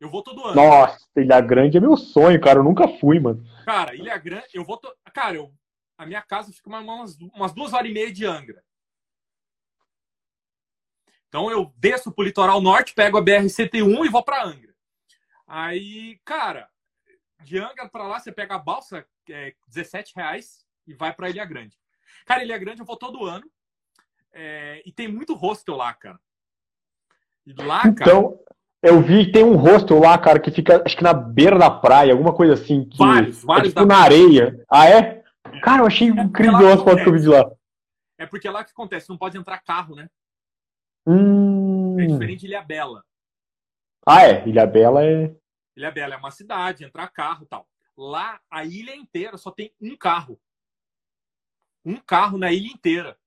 Eu vou todo ano. Nossa, Ilha Grande é meu sonho, cara. Eu nunca fui, mano. Cara, Ilha Grande... Eu vou... To... Cara, eu... a minha casa fica umas, umas duas horas e meia de Angra. Então, eu desço pro litoral norte, pego a B R cento e um e vou pra Angra. Aí, cara... De Angra pra lá, você pega a balsa, é, dezessete reais e vai pra Ilha Grande. Cara, Ilha Grande eu vou todo ano. É... E tem muito hostel lá, cara. E lá, cara... Então... Eu vi que tem um hostel lá, cara, que fica, acho que na beira da praia, alguma coisa assim. Que vários, vários. É tipo na areia. Ah, é? é? Cara, eu achei é incrível as fotos que eu vi de lá. É porque é lá que acontece, não pode entrar carro, né? Hum... É diferente de Ilha Bela. Ah, é? Ilha Bela é... Ilha Bela é uma cidade, entrar carro e tal. Lá, a ilha inteira só tem um carro. Um carro na ilha inteira.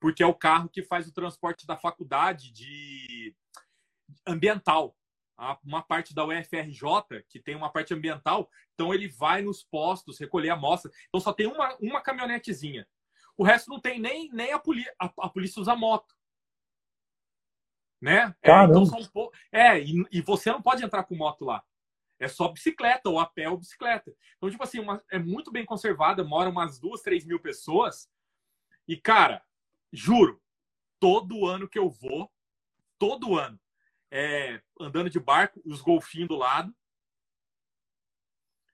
Porque é o carro que faz o transporte da faculdade de... ambiental, uma parte da U F R J que tem uma parte ambiental, então ele vai nos postos recolher amostra, então só tem uma, uma caminhonetezinha, o resto não tem nem, nem a polícia, a, a polícia usa moto, né? É, então são po... é e, e você não pode entrar com moto lá, é só bicicleta ou a pé ou bicicleta, então tipo assim, uma, é muito bem conservada, moram umas duas, três mil pessoas e cara, juro, todo ano que eu vou, todo ano É, andando de barco, os golfinhos do lado.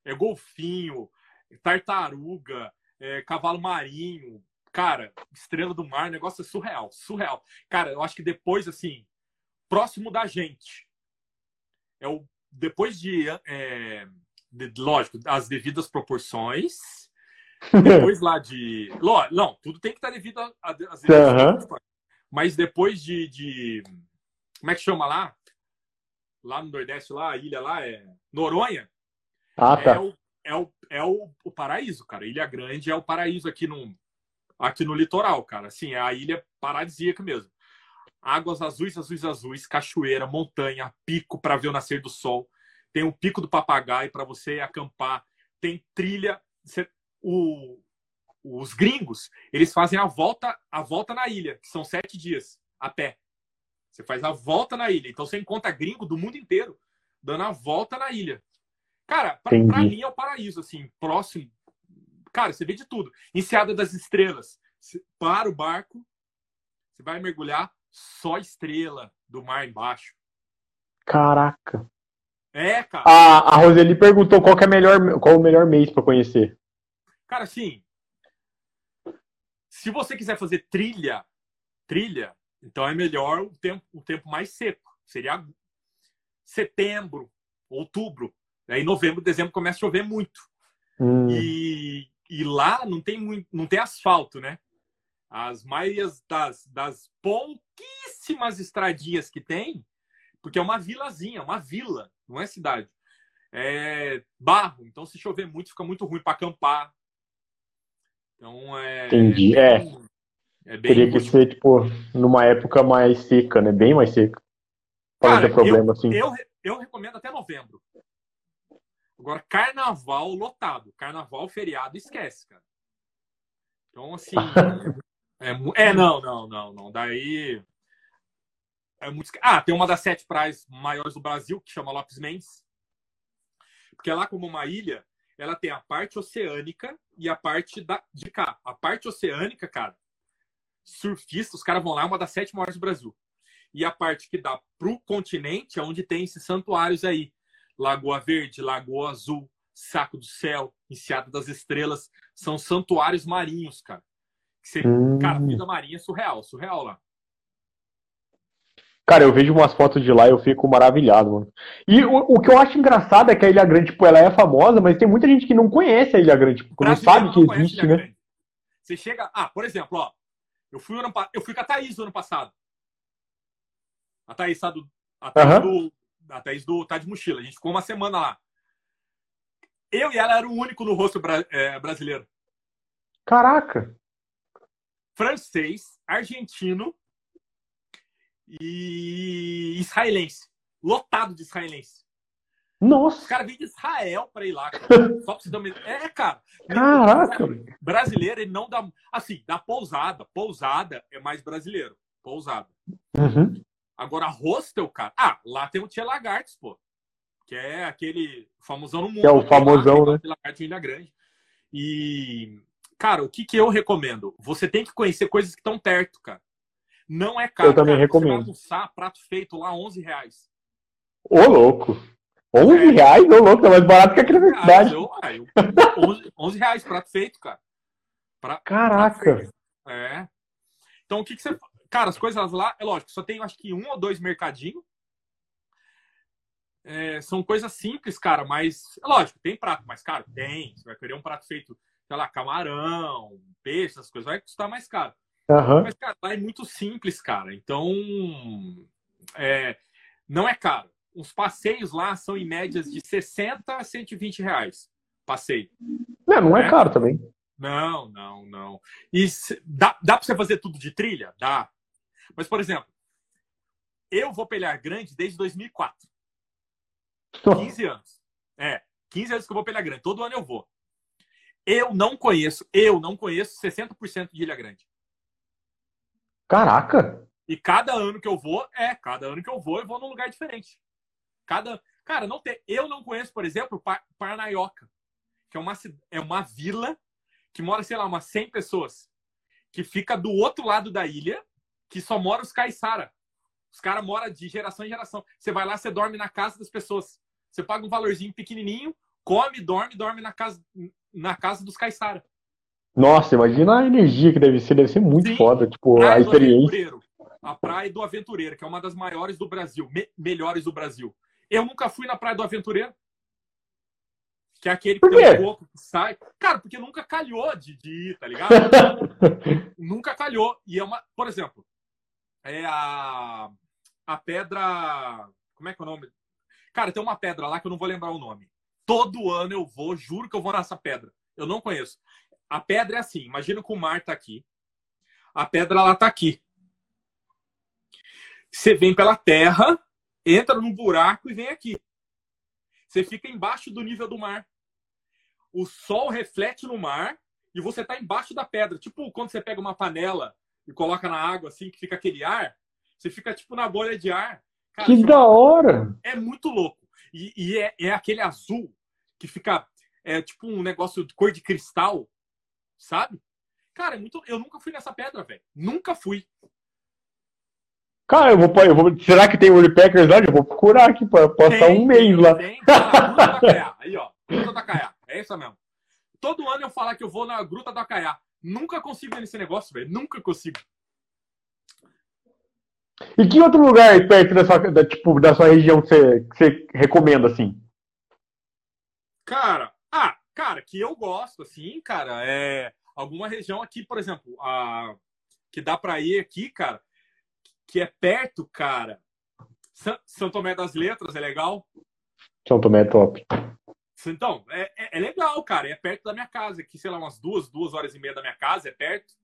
É golfinho, tartaruga, é, cavalo marinho, cara, estrela do mar, negócio é surreal, surreal. Cara, eu acho que depois, assim, próximo da gente, é o, depois de, é, de, lógico, as devidas proporções, depois lá de... Ló, não, tudo tem que estar devido às devidas uhum. proporções, mas depois de... de Como é que chama lá? Lá no Nordeste, lá, a ilha lá é Noronha. Ah, tá. É o, é o, é o, o paraíso, cara. Ilha Grande é o paraíso aqui no, aqui no litoral, cara. Assim, é a ilha paradisíaca mesmo. Águas azuis, azuis, azuis, cachoeira, montanha, pico para ver o nascer do sol. Tem o Pico do Papagaio para você acampar. Tem trilha. Você, o, os gringos, eles fazem a volta, a volta na ilha, que são sete dias a pé. Você faz a volta na ilha. Então, você encontra gringo do mundo inteiro dando a volta na ilha. Cara, pra, pra mim é o paraíso, assim, próximo. Cara, você vê de tudo. Enseada das Estrelas. Você para o barco, você vai mergulhar, só estrela do mar embaixo. Caraca. É, cara. A, a Roseli perguntou qual que é melhor, qual o melhor mês pra conhecer. Cara, assim, se você quiser fazer trilha, trilha, então é melhor o tempo, o tempo mais seco. Seria setembro, outubro. Aí novembro, dezembro começa a chover muito. Hum. E, e lá não tem, muito, não tem asfalto, né? As maias das, das pouquíssimas estradinhas que tem, porque é uma vilazinha, uma vila, não é cidade. É barro. Então se chover muito, fica muito ruim para acampar. Então é... Entendi, é... é... É bem Teria difícil. que ser, tipo, numa época mais seca, né? Bem mais seca. Para ter problema, eu, assim. Eu, eu recomendo até novembro. Agora, carnaval lotado. Carnaval, feriado, esquece, cara. Então, assim... é, é, não, não, não, não. Daí... É muito... Ah, tem uma das sete praias maiores do Brasil, que chama Lopes Mendes. Porque lá, como uma ilha, ela tem a parte oceânica e a parte da... de cá. A parte oceânica, cara, surfista, os caras vão lá, é uma das sete maiores do Brasil. E a parte que dá pro continente é onde tem esses santuários aí. Lagoa Verde, Lagoa Azul, Saco do Céu, Enseada das Estrelas. São santuários marinhos, cara. Que você... hum. Cara, a vida marinha é surreal, surreal lá. Cara, eu vejo umas fotos de lá e eu fico maravilhado, mano. E o, o que eu acho engraçado é que a Ilha Grande, tipo, ela é famosa, mas tem muita gente que não conhece a Ilha Grande, tipo, não sabe que existe, né? Você chega... Ah, por exemplo, ó. Eu fui, ano... eu fui com a Thaís no ano passado. A Thaís, tá do... a Thaís uhum. do... A Thaís do Tá de Mochila. A gente ficou uma semana lá. Eu e ela era o único no rosto bra... é, brasileiro. Caraca! Francês, argentino e israelense. Lotado de israelense. Nossa! Os caras vêm de Israel pra ir lá, cara. Só pra você dar uma... É, cara. Caraca! Brasileiro, ele não dá... Assim, dá pousada. Pousada é mais brasileiro. Pousada. Uhum. Agora, hostel, cara... Ah, lá tem o Tchê Lagarto, pô. Que é aquele famosão no mundo. Que é o famosão, né? Tchê Lagarto em Ilha Grande. E, cara, o que que eu recomendo? Você tem que conhecer coisas que estão perto, cara. Não é caro. Eu também cara. recomendo. Você vai almoçar, prato feito lá, onze reais. Ô, louco! onze reais? Ô, louco, é mais barato que aqui na cidade. Eu, eu, onze reais, prato feito, cara. Pra, Caraca! Prato feito. É. Então, o que que você... Cara, as coisas lá, é lógico, só tem, acho que, um ou dois mercadinhos. É, são coisas simples, cara, mas... É lógico, tem prato mais caro? Tem. Você vai querer um prato feito, sei lá, camarão, peixe, essas coisas. Vai custar mais caro. Uhum. Mas, cara, lá é muito simples, cara. Então, é, não é caro. Os passeios lá são, em médias, de sessenta a cento e vinte reais. Passeio. Não, não é, é caro também. Não, não, não. E se, dá, dá pra você fazer tudo de trilha? Dá. Mas, por exemplo, eu vou pra Ilha Grande desde dois mil e quatro. quinze anos. É, quinze anos que eu vou pra Ilha Grande. Todo ano eu vou. Eu não conheço, eu não conheço sessenta por cento de Ilha Grande. Caraca! E cada ano que eu vou, é, cada ano que eu vou, eu vou num lugar diferente. Cada... Cara, não tem... eu não conheço, por exemplo, Parnaioca, que é uma, é uma vila que mora, sei lá, umas cem pessoas, que fica do outro lado da ilha, que só mora os caiçara. Os caras moram de geração em geração. Você vai lá, você dorme na casa das pessoas. Você paga um valorzinho pequenininho, come, dorme, dorme na casa, na casa dos caiçara. Nossa, imagina a energia que deve ser. Deve ser muito Sim. foda, tipo, praia a experiência. A Praia do Aventureiro, que é uma das maiores do Brasil, me- melhores do Brasil. Eu nunca fui na Praia do Aventureiro. Que é aquele que tem um pouco que sai. Cara, porque nunca calhou de, de ir, tá ligado? Nunca calhou. E é uma... Por exemplo, é a... A pedra... Como é que é o nome? Cara, tem uma pedra lá que eu não vou lembrar o nome. Todo ano eu vou, juro que eu vou nessa pedra. Eu não conheço. A pedra é assim, imagina que o mar tá aqui. A pedra, ela tá aqui. Você vem pela terra, entra num buraco e vem aqui. Você fica embaixo do nível do mar. O sol reflete no mar e você tá embaixo da pedra. Tipo, quando você pega uma panela e coloca na água, assim, que fica aquele ar, você fica, tipo, na bolha de ar. Cara, que da hora! É muito louco. E, e é, é aquele azul que fica, é tipo um negócio de cor de cristal, sabe? Cara, é muito... eu nunca fui nessa pedra, velho. Nunca fui. Cara, eu vou, eu vou... será que tem Worldpackers lá? Eu vou procurar aqui para passar tem, um mês lá. Tem, cara, Gruta da Caia. Aí, ó. Gruta da Caia. É isso mesmo. Todo ano eu falar que eu vou na Gruta da Caia. Nunca consigo ir nesse negócio, velho. Nunca consigo. E que outro lugar perto da sua, da, tipo, da sua região que você, que você recomenda, assim? Cara, ah, cara, que eu gosto, assim, cara, é... Alguma região aqui, por exemplo, a... que dá para ir aqui, cara, que é perto, cara. São Tomé das Letras é legal. São Tomé é top. Então, é, é, é legal, cara. É perto da minha casa. Aqui, sei lá, umas duas, duas horas e meia da minha casa. É perto.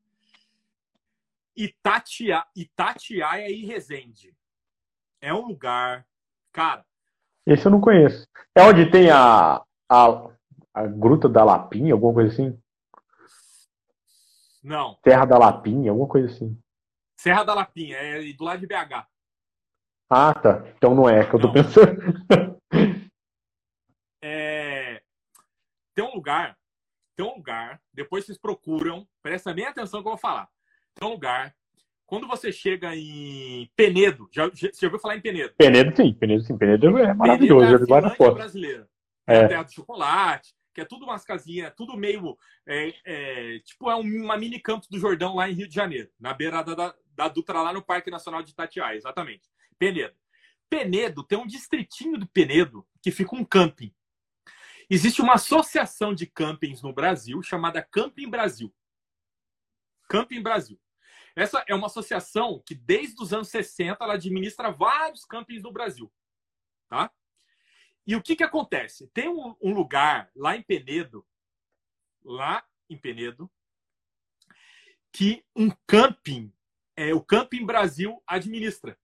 Itatiaia, Itatiaia e Resende. É um lugar, cara. Esse eu não conheço. É onde tem a, a, a Gruta da Lapinha, alguma coisa assim? Não. Serra da Lapinha, alguma coisa assim. Serra da Lapinha, é do lado de B H. Ah, tá. Então não é que eu não. tô pensando. É... Tem um lugar, tem um lugar, depois vocês procuram, presta bem atenção no que eu vou falar. Tem um lugar, quando você chega em Penedo, já, já, você já ouviu falar em Penedo? Penedo sim, Penedo sim, Penedo é maravilhoso. Penedo é a Finlândia foto. brasileira, é. é a terra do chocolate, que é tudo umas casinhas, tudo meio, é, é, tipo é uma mini Campos do Jordão lá em Rio de Janeiro, na beirada da, da Dutra, lá no Parque Nacional de Itatiaia, exatamente. Penedo. Penedo tem um distritinho do Penedo que fica um camping. Existe uma associação de campings no Brasil chamada Camping Brasil. Camping Brasil. Essa é uma associação que desde os anos sessenta ela administra vários campings no Brasil. Tá? E o que, que acontece? Tem um, um lugar lá em Penedo, lá em Penedo, que um camping, é, o Camping Brasil administra.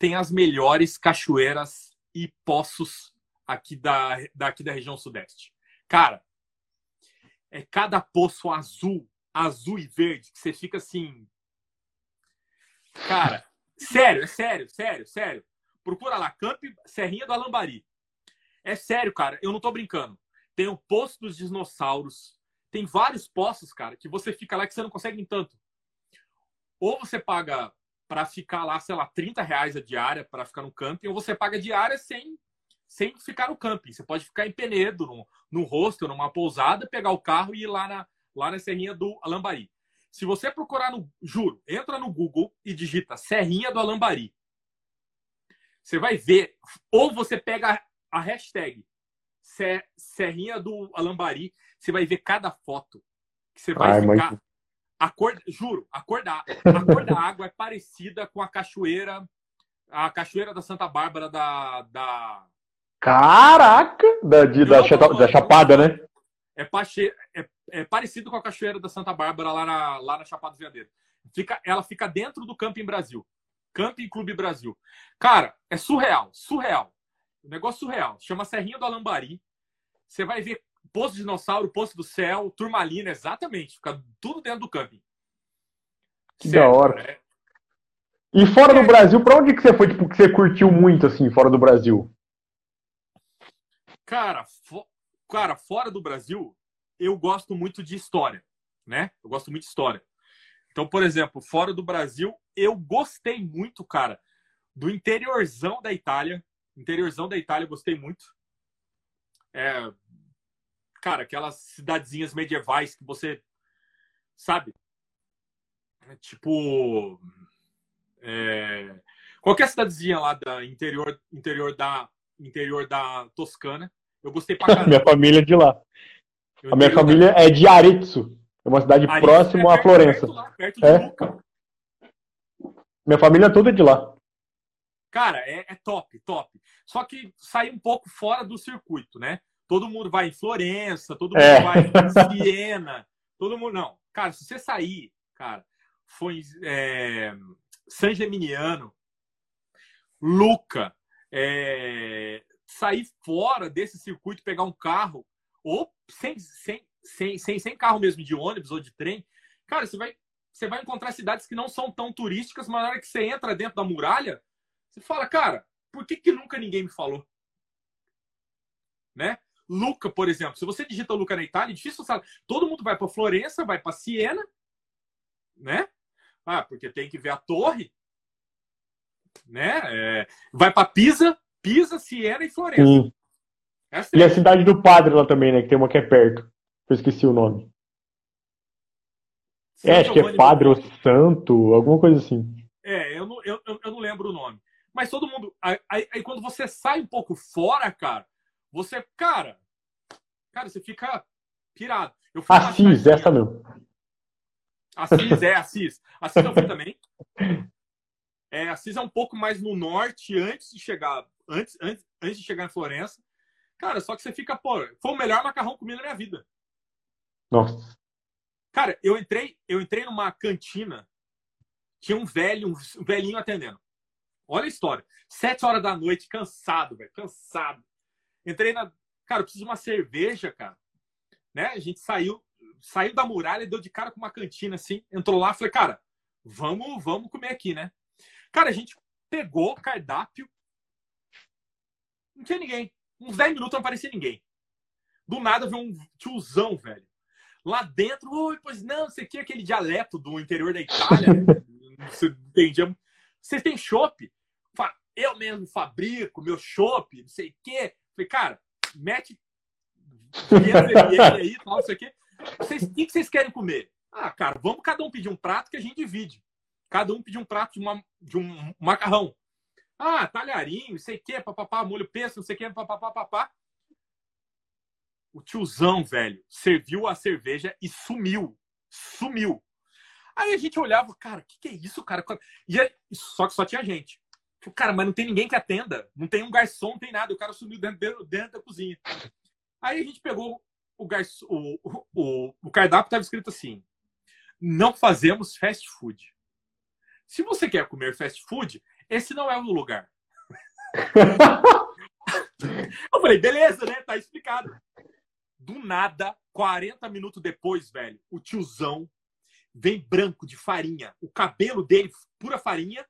Tem as melhores cachoeiras e poços aqui da, daqui da região sudeste. Cara, é cada poço azul, azul e verde, que você fica assim... Cara, sério, é sério, sério, sério. Procura lá, Camp Serrinha do Alambari. É sério, cara, eu não tô brincando. Tem o Poço dos Dinossauros, tem vários poços, cara, que você fica lá que você não consegue em tanto. Ou você paga... para ficar lá, sei lá, trinta reais a diária para ficar no camping, ou você paga diária sem, sem ficar no camping. Você pode ficar em Penedo, no, no hostel, numa pousada, pegar o carro e ir lá na, lá na Serrinha do Alambari. Se você procurar no... Juro, entra no Google e digita Serrinha do Alambari. Você vai ver. Ou você pega a hashtag Serrinha do Alambari, você vai ver cada foto que você vai Ai, ficar... Mas... A cor, juro, a cor, da, a cor da água é parecida com a cachoeira, a cachoeira da Santa Bárbara da... da... Caraca! Da, de, da, chata, falando, da Chapada, né? É, é, é parecido com a cachoeira da Santa Bárbara lá na, lá na Chapada dos Veadeiros. Fica, ela fica dentro do Camping Brasil. Camping Clube Brasil. Cara, é surreal, surreal. Um negócio surreal. Chama Serrinha do Alambari. Você vai ver... Poço de Dinossauro, Poço do Céu, Turmalina, exatamente. Fica tudo dentro do camping. Que certo, da hora. Né? E fora é. do Brasil, pra onde que você foi? Tipo, que você curtiu muito, assim, fora do Brasil? Cara, fo... Cara, fora do Brasil, eu gosto muito de história, né? Eu gosto muito de história. Então, por exemplo, fora do Brasil, eu gostei muito, cara, do interiorzão da Itália. Interiorzão da Itália, eu gostei muito. É... Cara, aquelas cidadezinhas medievais que você, sabe? Tipo, é, qualquer cidadezinha lá da interior, interior, da, interior da Toscana, eu gostei pra caramba. Minha família é de lá. Eu A minha família da... é de Arezzo. É uma cidade Arezzo próxima é perto, à Florença. Perto lá, perto de é. Lucca. Minha família toda é de lá. Cara, é, é top, top. Só que sai um pouco fora do circuito, né? Todo mundo vai em Florença, todo mundo é. vai em Siena, todo mundo... Não, cara, se você sair, cara, foi é, San Geminiano, Lucca, é, sair fora desse circuito, pegar um carro, ou sem, sem, sem, sem, sem carro mesmo, de ônibus ou de trem, cara, você vai, você vai encontrar cidades que não são tão turísticas, mas na hora que você entra dentro da muralha, você fala, cara, por que que nunca ninguém me falou? Né? Lucca, por exemplo, se você digita Lucca na Itália, é difícil saber. Todo mundo vai para Florença, vai para Siena, né? Ah, porque tem que ver a torre, né? É... Vai para Pisa, Pisa, Siena e Florença. Sim. Essa é... E a cidade do Padre lá também, né? Que tem uma que é perto. Eu esqueci o nome. Sim, é, acho que é Padre ou Santo, alguma coisa assim. É, eu não, eu, eu não lembro o nome. Mas todo mundo. Aí, aí quando você sai um pouco fora, cara. Você, cara, cara, você fica pirado. Eu fui Assis, essa mesmo. Assis, é, Assis. Assis eu fui também. É, Assis é um pouco mais no norte, antes de chegar antes, antes, antes de chegar em Florença. Cara, só que você fica, pô, foi o melhor macarrão comido na minha vida. Nossa. Cara, eu entrei, eu entrei numa cantina, tinha um velho, um velhinho atendendo. Olha a história. Sete horas da noite, cansado, velho, cansado. Entrei na... Cara, eu preciso de uma cerveja, cara. Né? A gente saiu, saiu da muralha e deu de cara com uma cantina, assim. Entrou lá e falei, cara, vamos, vamos comer aqui, né? Cara, a gente pegou o cardápio. Não tinha ninguém. Uns dez minutos não aparecia ninguém. Do nada veio um tiozão, velho. Lá dentro, oh, pois não, você tinha aquele dialeto do interior da Itália, né? Você entendia. Vocês têm chopp? Eu mesmo fabrico meu chopp, não sei o quê. Falei, cara, mete aí, tal, isso aqui. Vocês, o que vocês querem comer? Ah, cara, vamos cada um pedir um prato que a gente divide. Cada um pedir um prato de, uma, de um macarrão. Ah, talharinho, não sei o quê, papapá, molho pesto, não sei o quê, papapá, papapá. O tiozão, velho, serviu a cerveja e sumiu. Sumiu. Aí a gente olhava, cara, o que, que é isso, cara? E aí, só que só tinha gente. Cara, mas não tem ninguém que atenda. Não tem um garçom, não tem nada. O cara sumiu dentro, dentro da cozinha. Aí a gente pegou o garçom... O, o, o cardápio estava escrito assim. Não fazemos fast food. Se você quer comer fast food, esse não é o lugar. Eu falei, beleza, né? Tá explicado. Do nada, quarenta minutos depois, velho, o tiozão vem branco de farinha. O cabelo dele, pura farinha.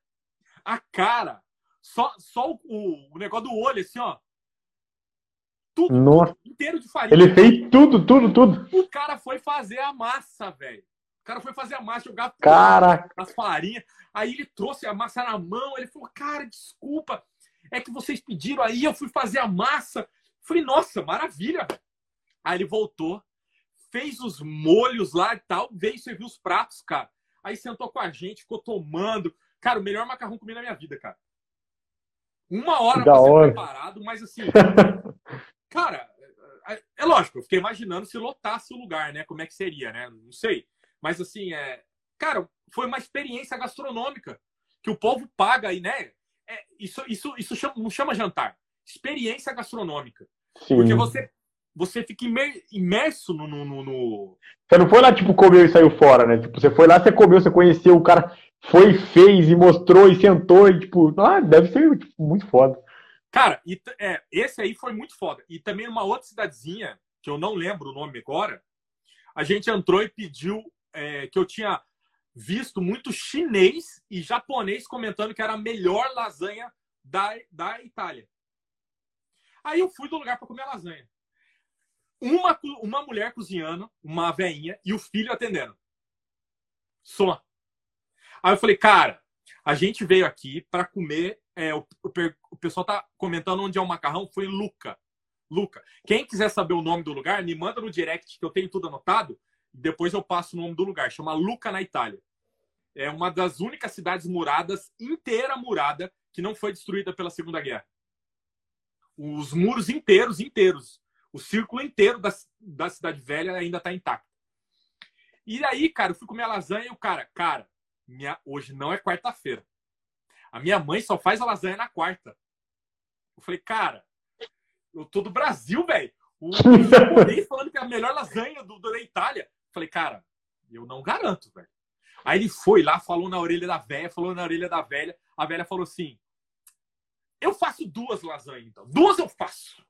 A cara, só, só o, o negócio do olho, assim, ó. Tudo, tudo inteiro de farinha. Ele fez tudo, tudo, tudo. O cara foi fazer a massa, velho. O cara foi fazer a massa, jogar cara. As farinhas. Aí ele trouxe a massa na mão. Ele falou, cara, desculpa. É que vocês pediram aí, eu fui fazer a massa. Eu falei, nossa, maravilha, velho. Aí ele voltou, fez os molhos lá e tal, veio servir os pratos, cara. Aí sentou com a gente, ficou tomando. Cara, o melhor macarrão que comi na minha vida, cara. Uma hora pra ser preparado, mas assim... Cara, é lógico, eu fiquei imaginando se lotasse o lugar, né? Como é que seria, né? Não sei. Mas assim, é... cara, foi uma experiência gastronômica que o povo paga aí, né? É, isso isso, isso chama, não chama jantar. Experiência gastronômica. Sim. Porque você, você fica imer, imerso no, no, no, no... Você não foi lá, tipo, comeu e saiu fora, né? Tipo, você foi lá, você comeu, você conheceu o cara... Foi, fez e mostrou e sentou e tipo, ah, deve ser tipo, muito foda. Cara, e, é, esse aí foi muito foda. E também uma outra cidadezinha, que eu não lembro o nome agora, a gente entrou e pediu, é, que eu tinha visto muito chinês e japonês comentando que era a melhor lasanha da, da Itália. Aí eu fui do lugar para comer a lasanha. Uma, uma mulher cozinhando, uma veinha, e o filho atendendo. Só. Aí eu falei, cara, a gente veio aqui para comer... É, o, o, o pessoal tá comentando onde é o macarrão. Foi Lucca. Lucca. Quem quiser saber o nome do lugar, me manda no direct, que eu tenho tudo anotado. Depois eu passo o nome do lugar. Chama Lucca, na Itália. É uma das únicas cidades muradas, inteira murada, que não foi destruída pela Segunda Guerra. Os muros inteiros, inteiros. O círculo inteiro da, da cidade velha ainda tá intacto. E aí, cara, eu fui comer a lasanha e o cara... Cara... Minha... Hoje não é quarta-feira. A minha mãe só faz a lasanha na quarta. Eu falei, cara, eu tô do Brasil, velho. O japonês falando que é a melhor lasanha do, do da Itália. Eu falei, cara, eu não garanto, velho. Aí ele foi lá, falou na orelha da velha, falou na orelha da velha. A velha falou assim, eu faço duas lasanhas, então. Duas eu faço.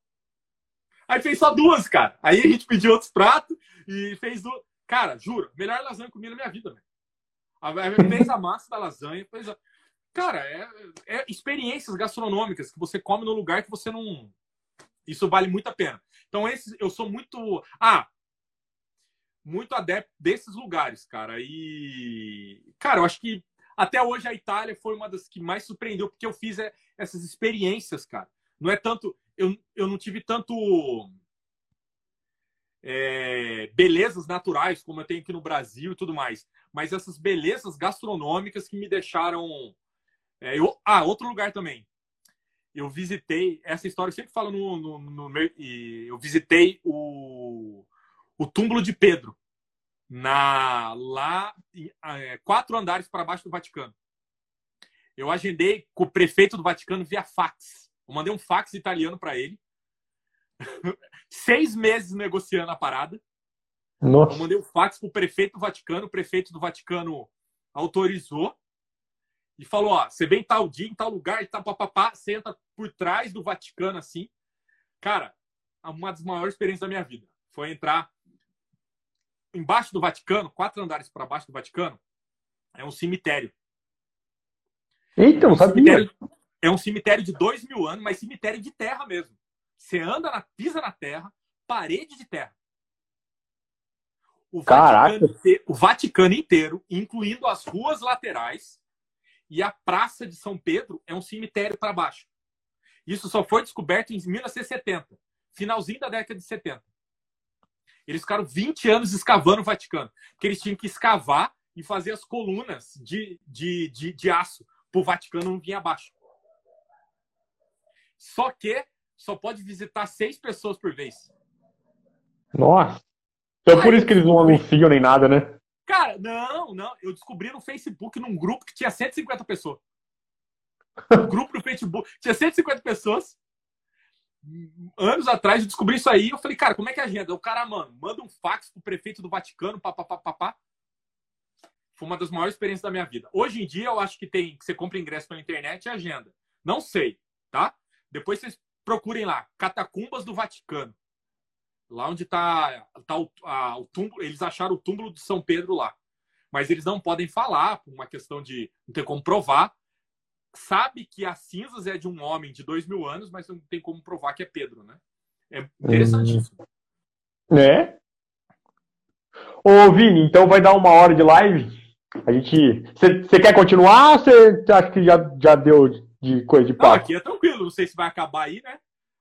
Aí fez só duas, cara. Aí a gente pediu outros pratos e fez duas. Cara, juro, melhor lasanha que comi na minha vida, velho. Fez a massa da lasanha. Fez a... Cara, é, é experiências gastronômicas que você come no lugar que você não... Isso vale muito a pena. Então, esse, eu sou muito... Ah, muito adepto desses lugares, cara. E, cara, eu acho que até hoje a Itália foi uma das que mais surpreendeu, porque eu fiz é, essas experiências, cara. Não é tanto... Eu, eu não tive tanto... É, belezas naturais, como eu tenho aqui no Brasil e tudo mais. Mas essas belezas gastronômicas que me deixaram... É, eu... Ah, outro lugar também. Eu visitei... Essa história eu sempre falo no... no, no meu... Eu visitei o, o túmulo de Pedro. Na... Lá... É, quatro andares para baixo do Vaticano. Eu agendei com o prefeito do Vaticano via fax. Eu mandei um fax italiano para ele. Seis meses negociando a parada. Nossa. Eu mandei um fax pro prefeito do Vaticano. O prefeito do Vaticano autorizou e falou, ó, você vem tal dia, em tal lugar e tal, papapá, senta por trás do Vaticano assim. Cara, uma das maiores experiências da minha vida foi entrar embaixo do Vaticano, quatro andares para baixo do Vaticano, é um cemitério. Eita, não sabia. É um cemitério de dois mil anos, mas cemitério de terra mesmo. Você anda, na, pisa na terra, parede de terra. O Vaticano, inteiro, o Vaticano inteiro, incluindo as ruas laterais e a Praça de São Pedro, é um cemitério para baixo. Isso só foi descoberto em mil novecentos e setenta, finalzinho da década de setenta. Eles ficaram vinte anos escavando o Vaticano, porque eles tinham que escavar e fazer as colunas de, de, de, de aço para o Vaticano não vir abaixo. Só que só pode visitar seis pessoas por vez. Nossa! Então é por isso que eles não anunciam nem nada, né? Cara, não, não. Eu descobri no Facebook, num grupo que tinha cento e cinquenta pessoas. O grupo do Facebook tinha cento e cinquenta pessoas. Anos atrás eu descobri isso aí. Eu falei, cara, como é que é a agenda? O cara, mano, manda um fax pro prefeito do Vaticano, papapá, papá. Foi uma das maiores experiências da minha vida. Hoje em dia eu acho que tem que você compra ingresso pela internet e agenda. Não sei, tá? Depois vocês procurem lá, Catacumbas do Vaticano. Lá onde tá, tá o, a, o túmulo, eles acharam o túmulo de São Pedro lá. Mas eles não podem falar, por uma questão de não ter como provar. Sabe que as cinzas é de um homem de dois mil anos, mas não tem como provar que é Pedro, né? É interessantíssimo. Né? Ô, Vini, então vai dar uma hora de live. A gente... Você quer continuar ou você acha que já, já deu de coisa de papo? Não, aqui é tranquilo. Não sei se vai acabar aí, né?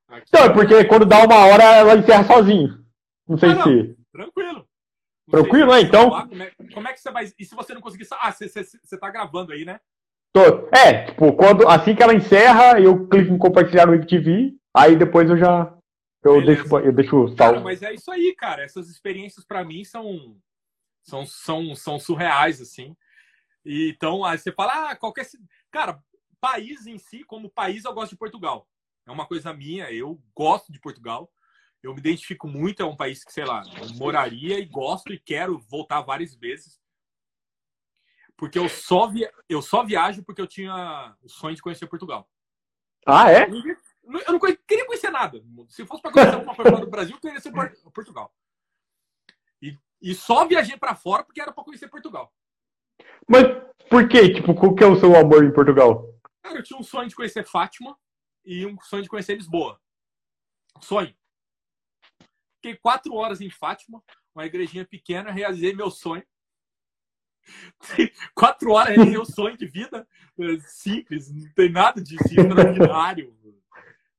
Aqui... Não, é porque quando dá uma hora ela encerra sozinho. Não sei ah, não. se... Tranquilo. Não tranquilo, né? Então... Como é, como é que você vai... E se você não conseguir... Ah, você, você, você tá gravando aí, né? É, tipo, quando, assim que ela encerra, eu clico em compartilhar no I G T V, aí depois eu já eu Beleza. deixo eu deixo salvo. Cara, mas é isso aí, cara. Essas experiências pra mim são são, são, são surreais, assim. E, então, aí você fala, ah, qualquer... Cara, país em si, como país, eu gosto de Portugal. É uma coisa minha, eu gosto de Portugal. Eu me identifico muito, é um país que, sei lá, eu moraria e gosto e quero voltar várias vezes. Porque eu só, via... eu só viajo porque eu tinha o sonho de conhecer Portugal. Ah, é? Eu não conhe... queria conhecer nada. Se fosse para conhecer alguma coisa do Brasil, eu queria conhecer Port... Portugal. E... e só viajei para fora porque era para conhecer Portugal. Mas por quê? Tipo, qual que é o seu amor em Portugal? Cara, eu tinha um sonho de conhecer Fátima e um sonho de conhecer Lisboa. Sonho. Fiquei quatro horas em Fátima, uma igrejinha pequena, realizei meu sonho. Quatro horas é meu sonho de vida simples, não tem nada de extraordinário,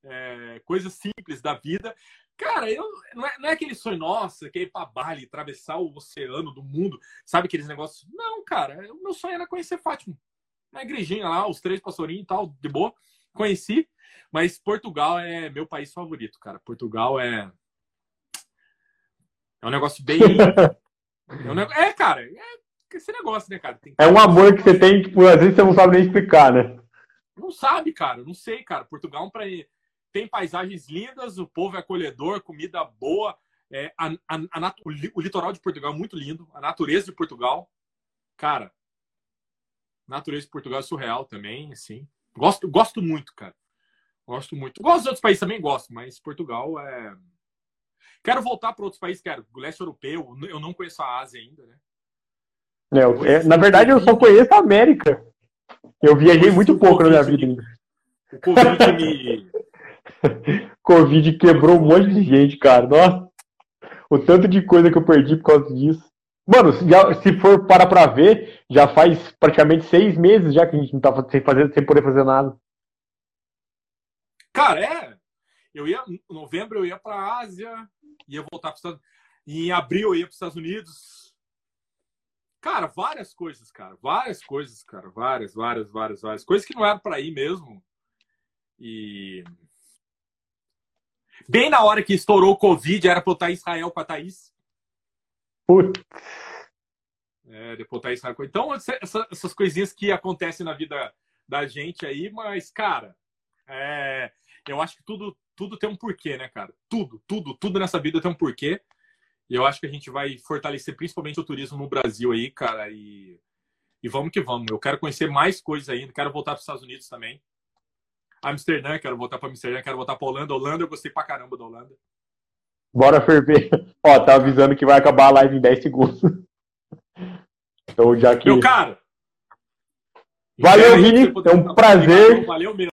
é, coisa simples da vida. Cara, eu, não, é, não é aquele sonho, nossa, que é ir pra Bali, atravessar o oceano do mundo, sabe aqueles negócios? Não, cara, o meu sonho era conhecer Fátima, na igrejinha lá, os três pastorinhos e tal, de boa, conheci, mas Portugal é meu país favorito, cara. Portugal é, é um negócio bem... É, um negócio... é cara, é esse negócio, né, cara? Tem... É um amor que você tem, tipo, às vezes você não sabe nem explicar, né? Não sabe, cara. Não sei, cara. Portugal tem paisagens lindas, o povo é acolhedor, comida boa. É, a, a, a nat... O litoral de Portugal é muito lindo. A natureza de Portugal, cara, a natureza de Portugal é surreal também, assim. Gosto, gosto muito, cara. Gosto muito. Gosto dos outros países também, gosto, mas Portugal é... Quero voltar para outros países, cara. O leste europeu, eu não conheço a Ásia ainda, né? É, na verdade, eu só conheço a América. Eu viajei muito pouco na minha vida ainda. O Covid me... Covid quebrou um monte de gente, cara. Nossa, o tanto de coisa que eu perdi por causa disso. Mano, se, já, se for parar pra ver, já faz praticamente seis meses já que a gente não tá sem, fazer, sem poder fazer nada. Cara, é. Eu ia, em novembro eu ia pra Ásia, ia voltar para os Estados Unidos. Em abril eu ia para os Estados Unidos. Cara, várias coisas, cara. Várias coisas, cara. Várias, várias, várias, várias. Coisas que não eram pra ir mesmo. E... Bem na hora que estourou o Covid, era pra eu estar em Israel com a Thaís. Putz. É, depois tá em Israel. Então, essa, essas coisinhas que acontecem na vida da gente aí, mas, cara, é... eu acho que tudo, tudo tem um porquê, né, cara? Tudo, tudo, tudo nessa vida tem um porquê. E eu acho que a gente vai fortalecer principalmente o turismo no Brasil aí, cara. E, e vamos que vamos. Eu quero conhecer mais coisas ainda. Quero voltar para os Estados Unidos também. Amsterdã, quero voltar para Amsterdã, quero voltar para Holanda. Holanda, eu gostei pra caramba da Holanda. Bora ferver. Ó, tá avisando que vai acabar a live em dez segundos. Então, já que... Meu caro! Valeu, Vini. É um prazer. Valeu mesmo.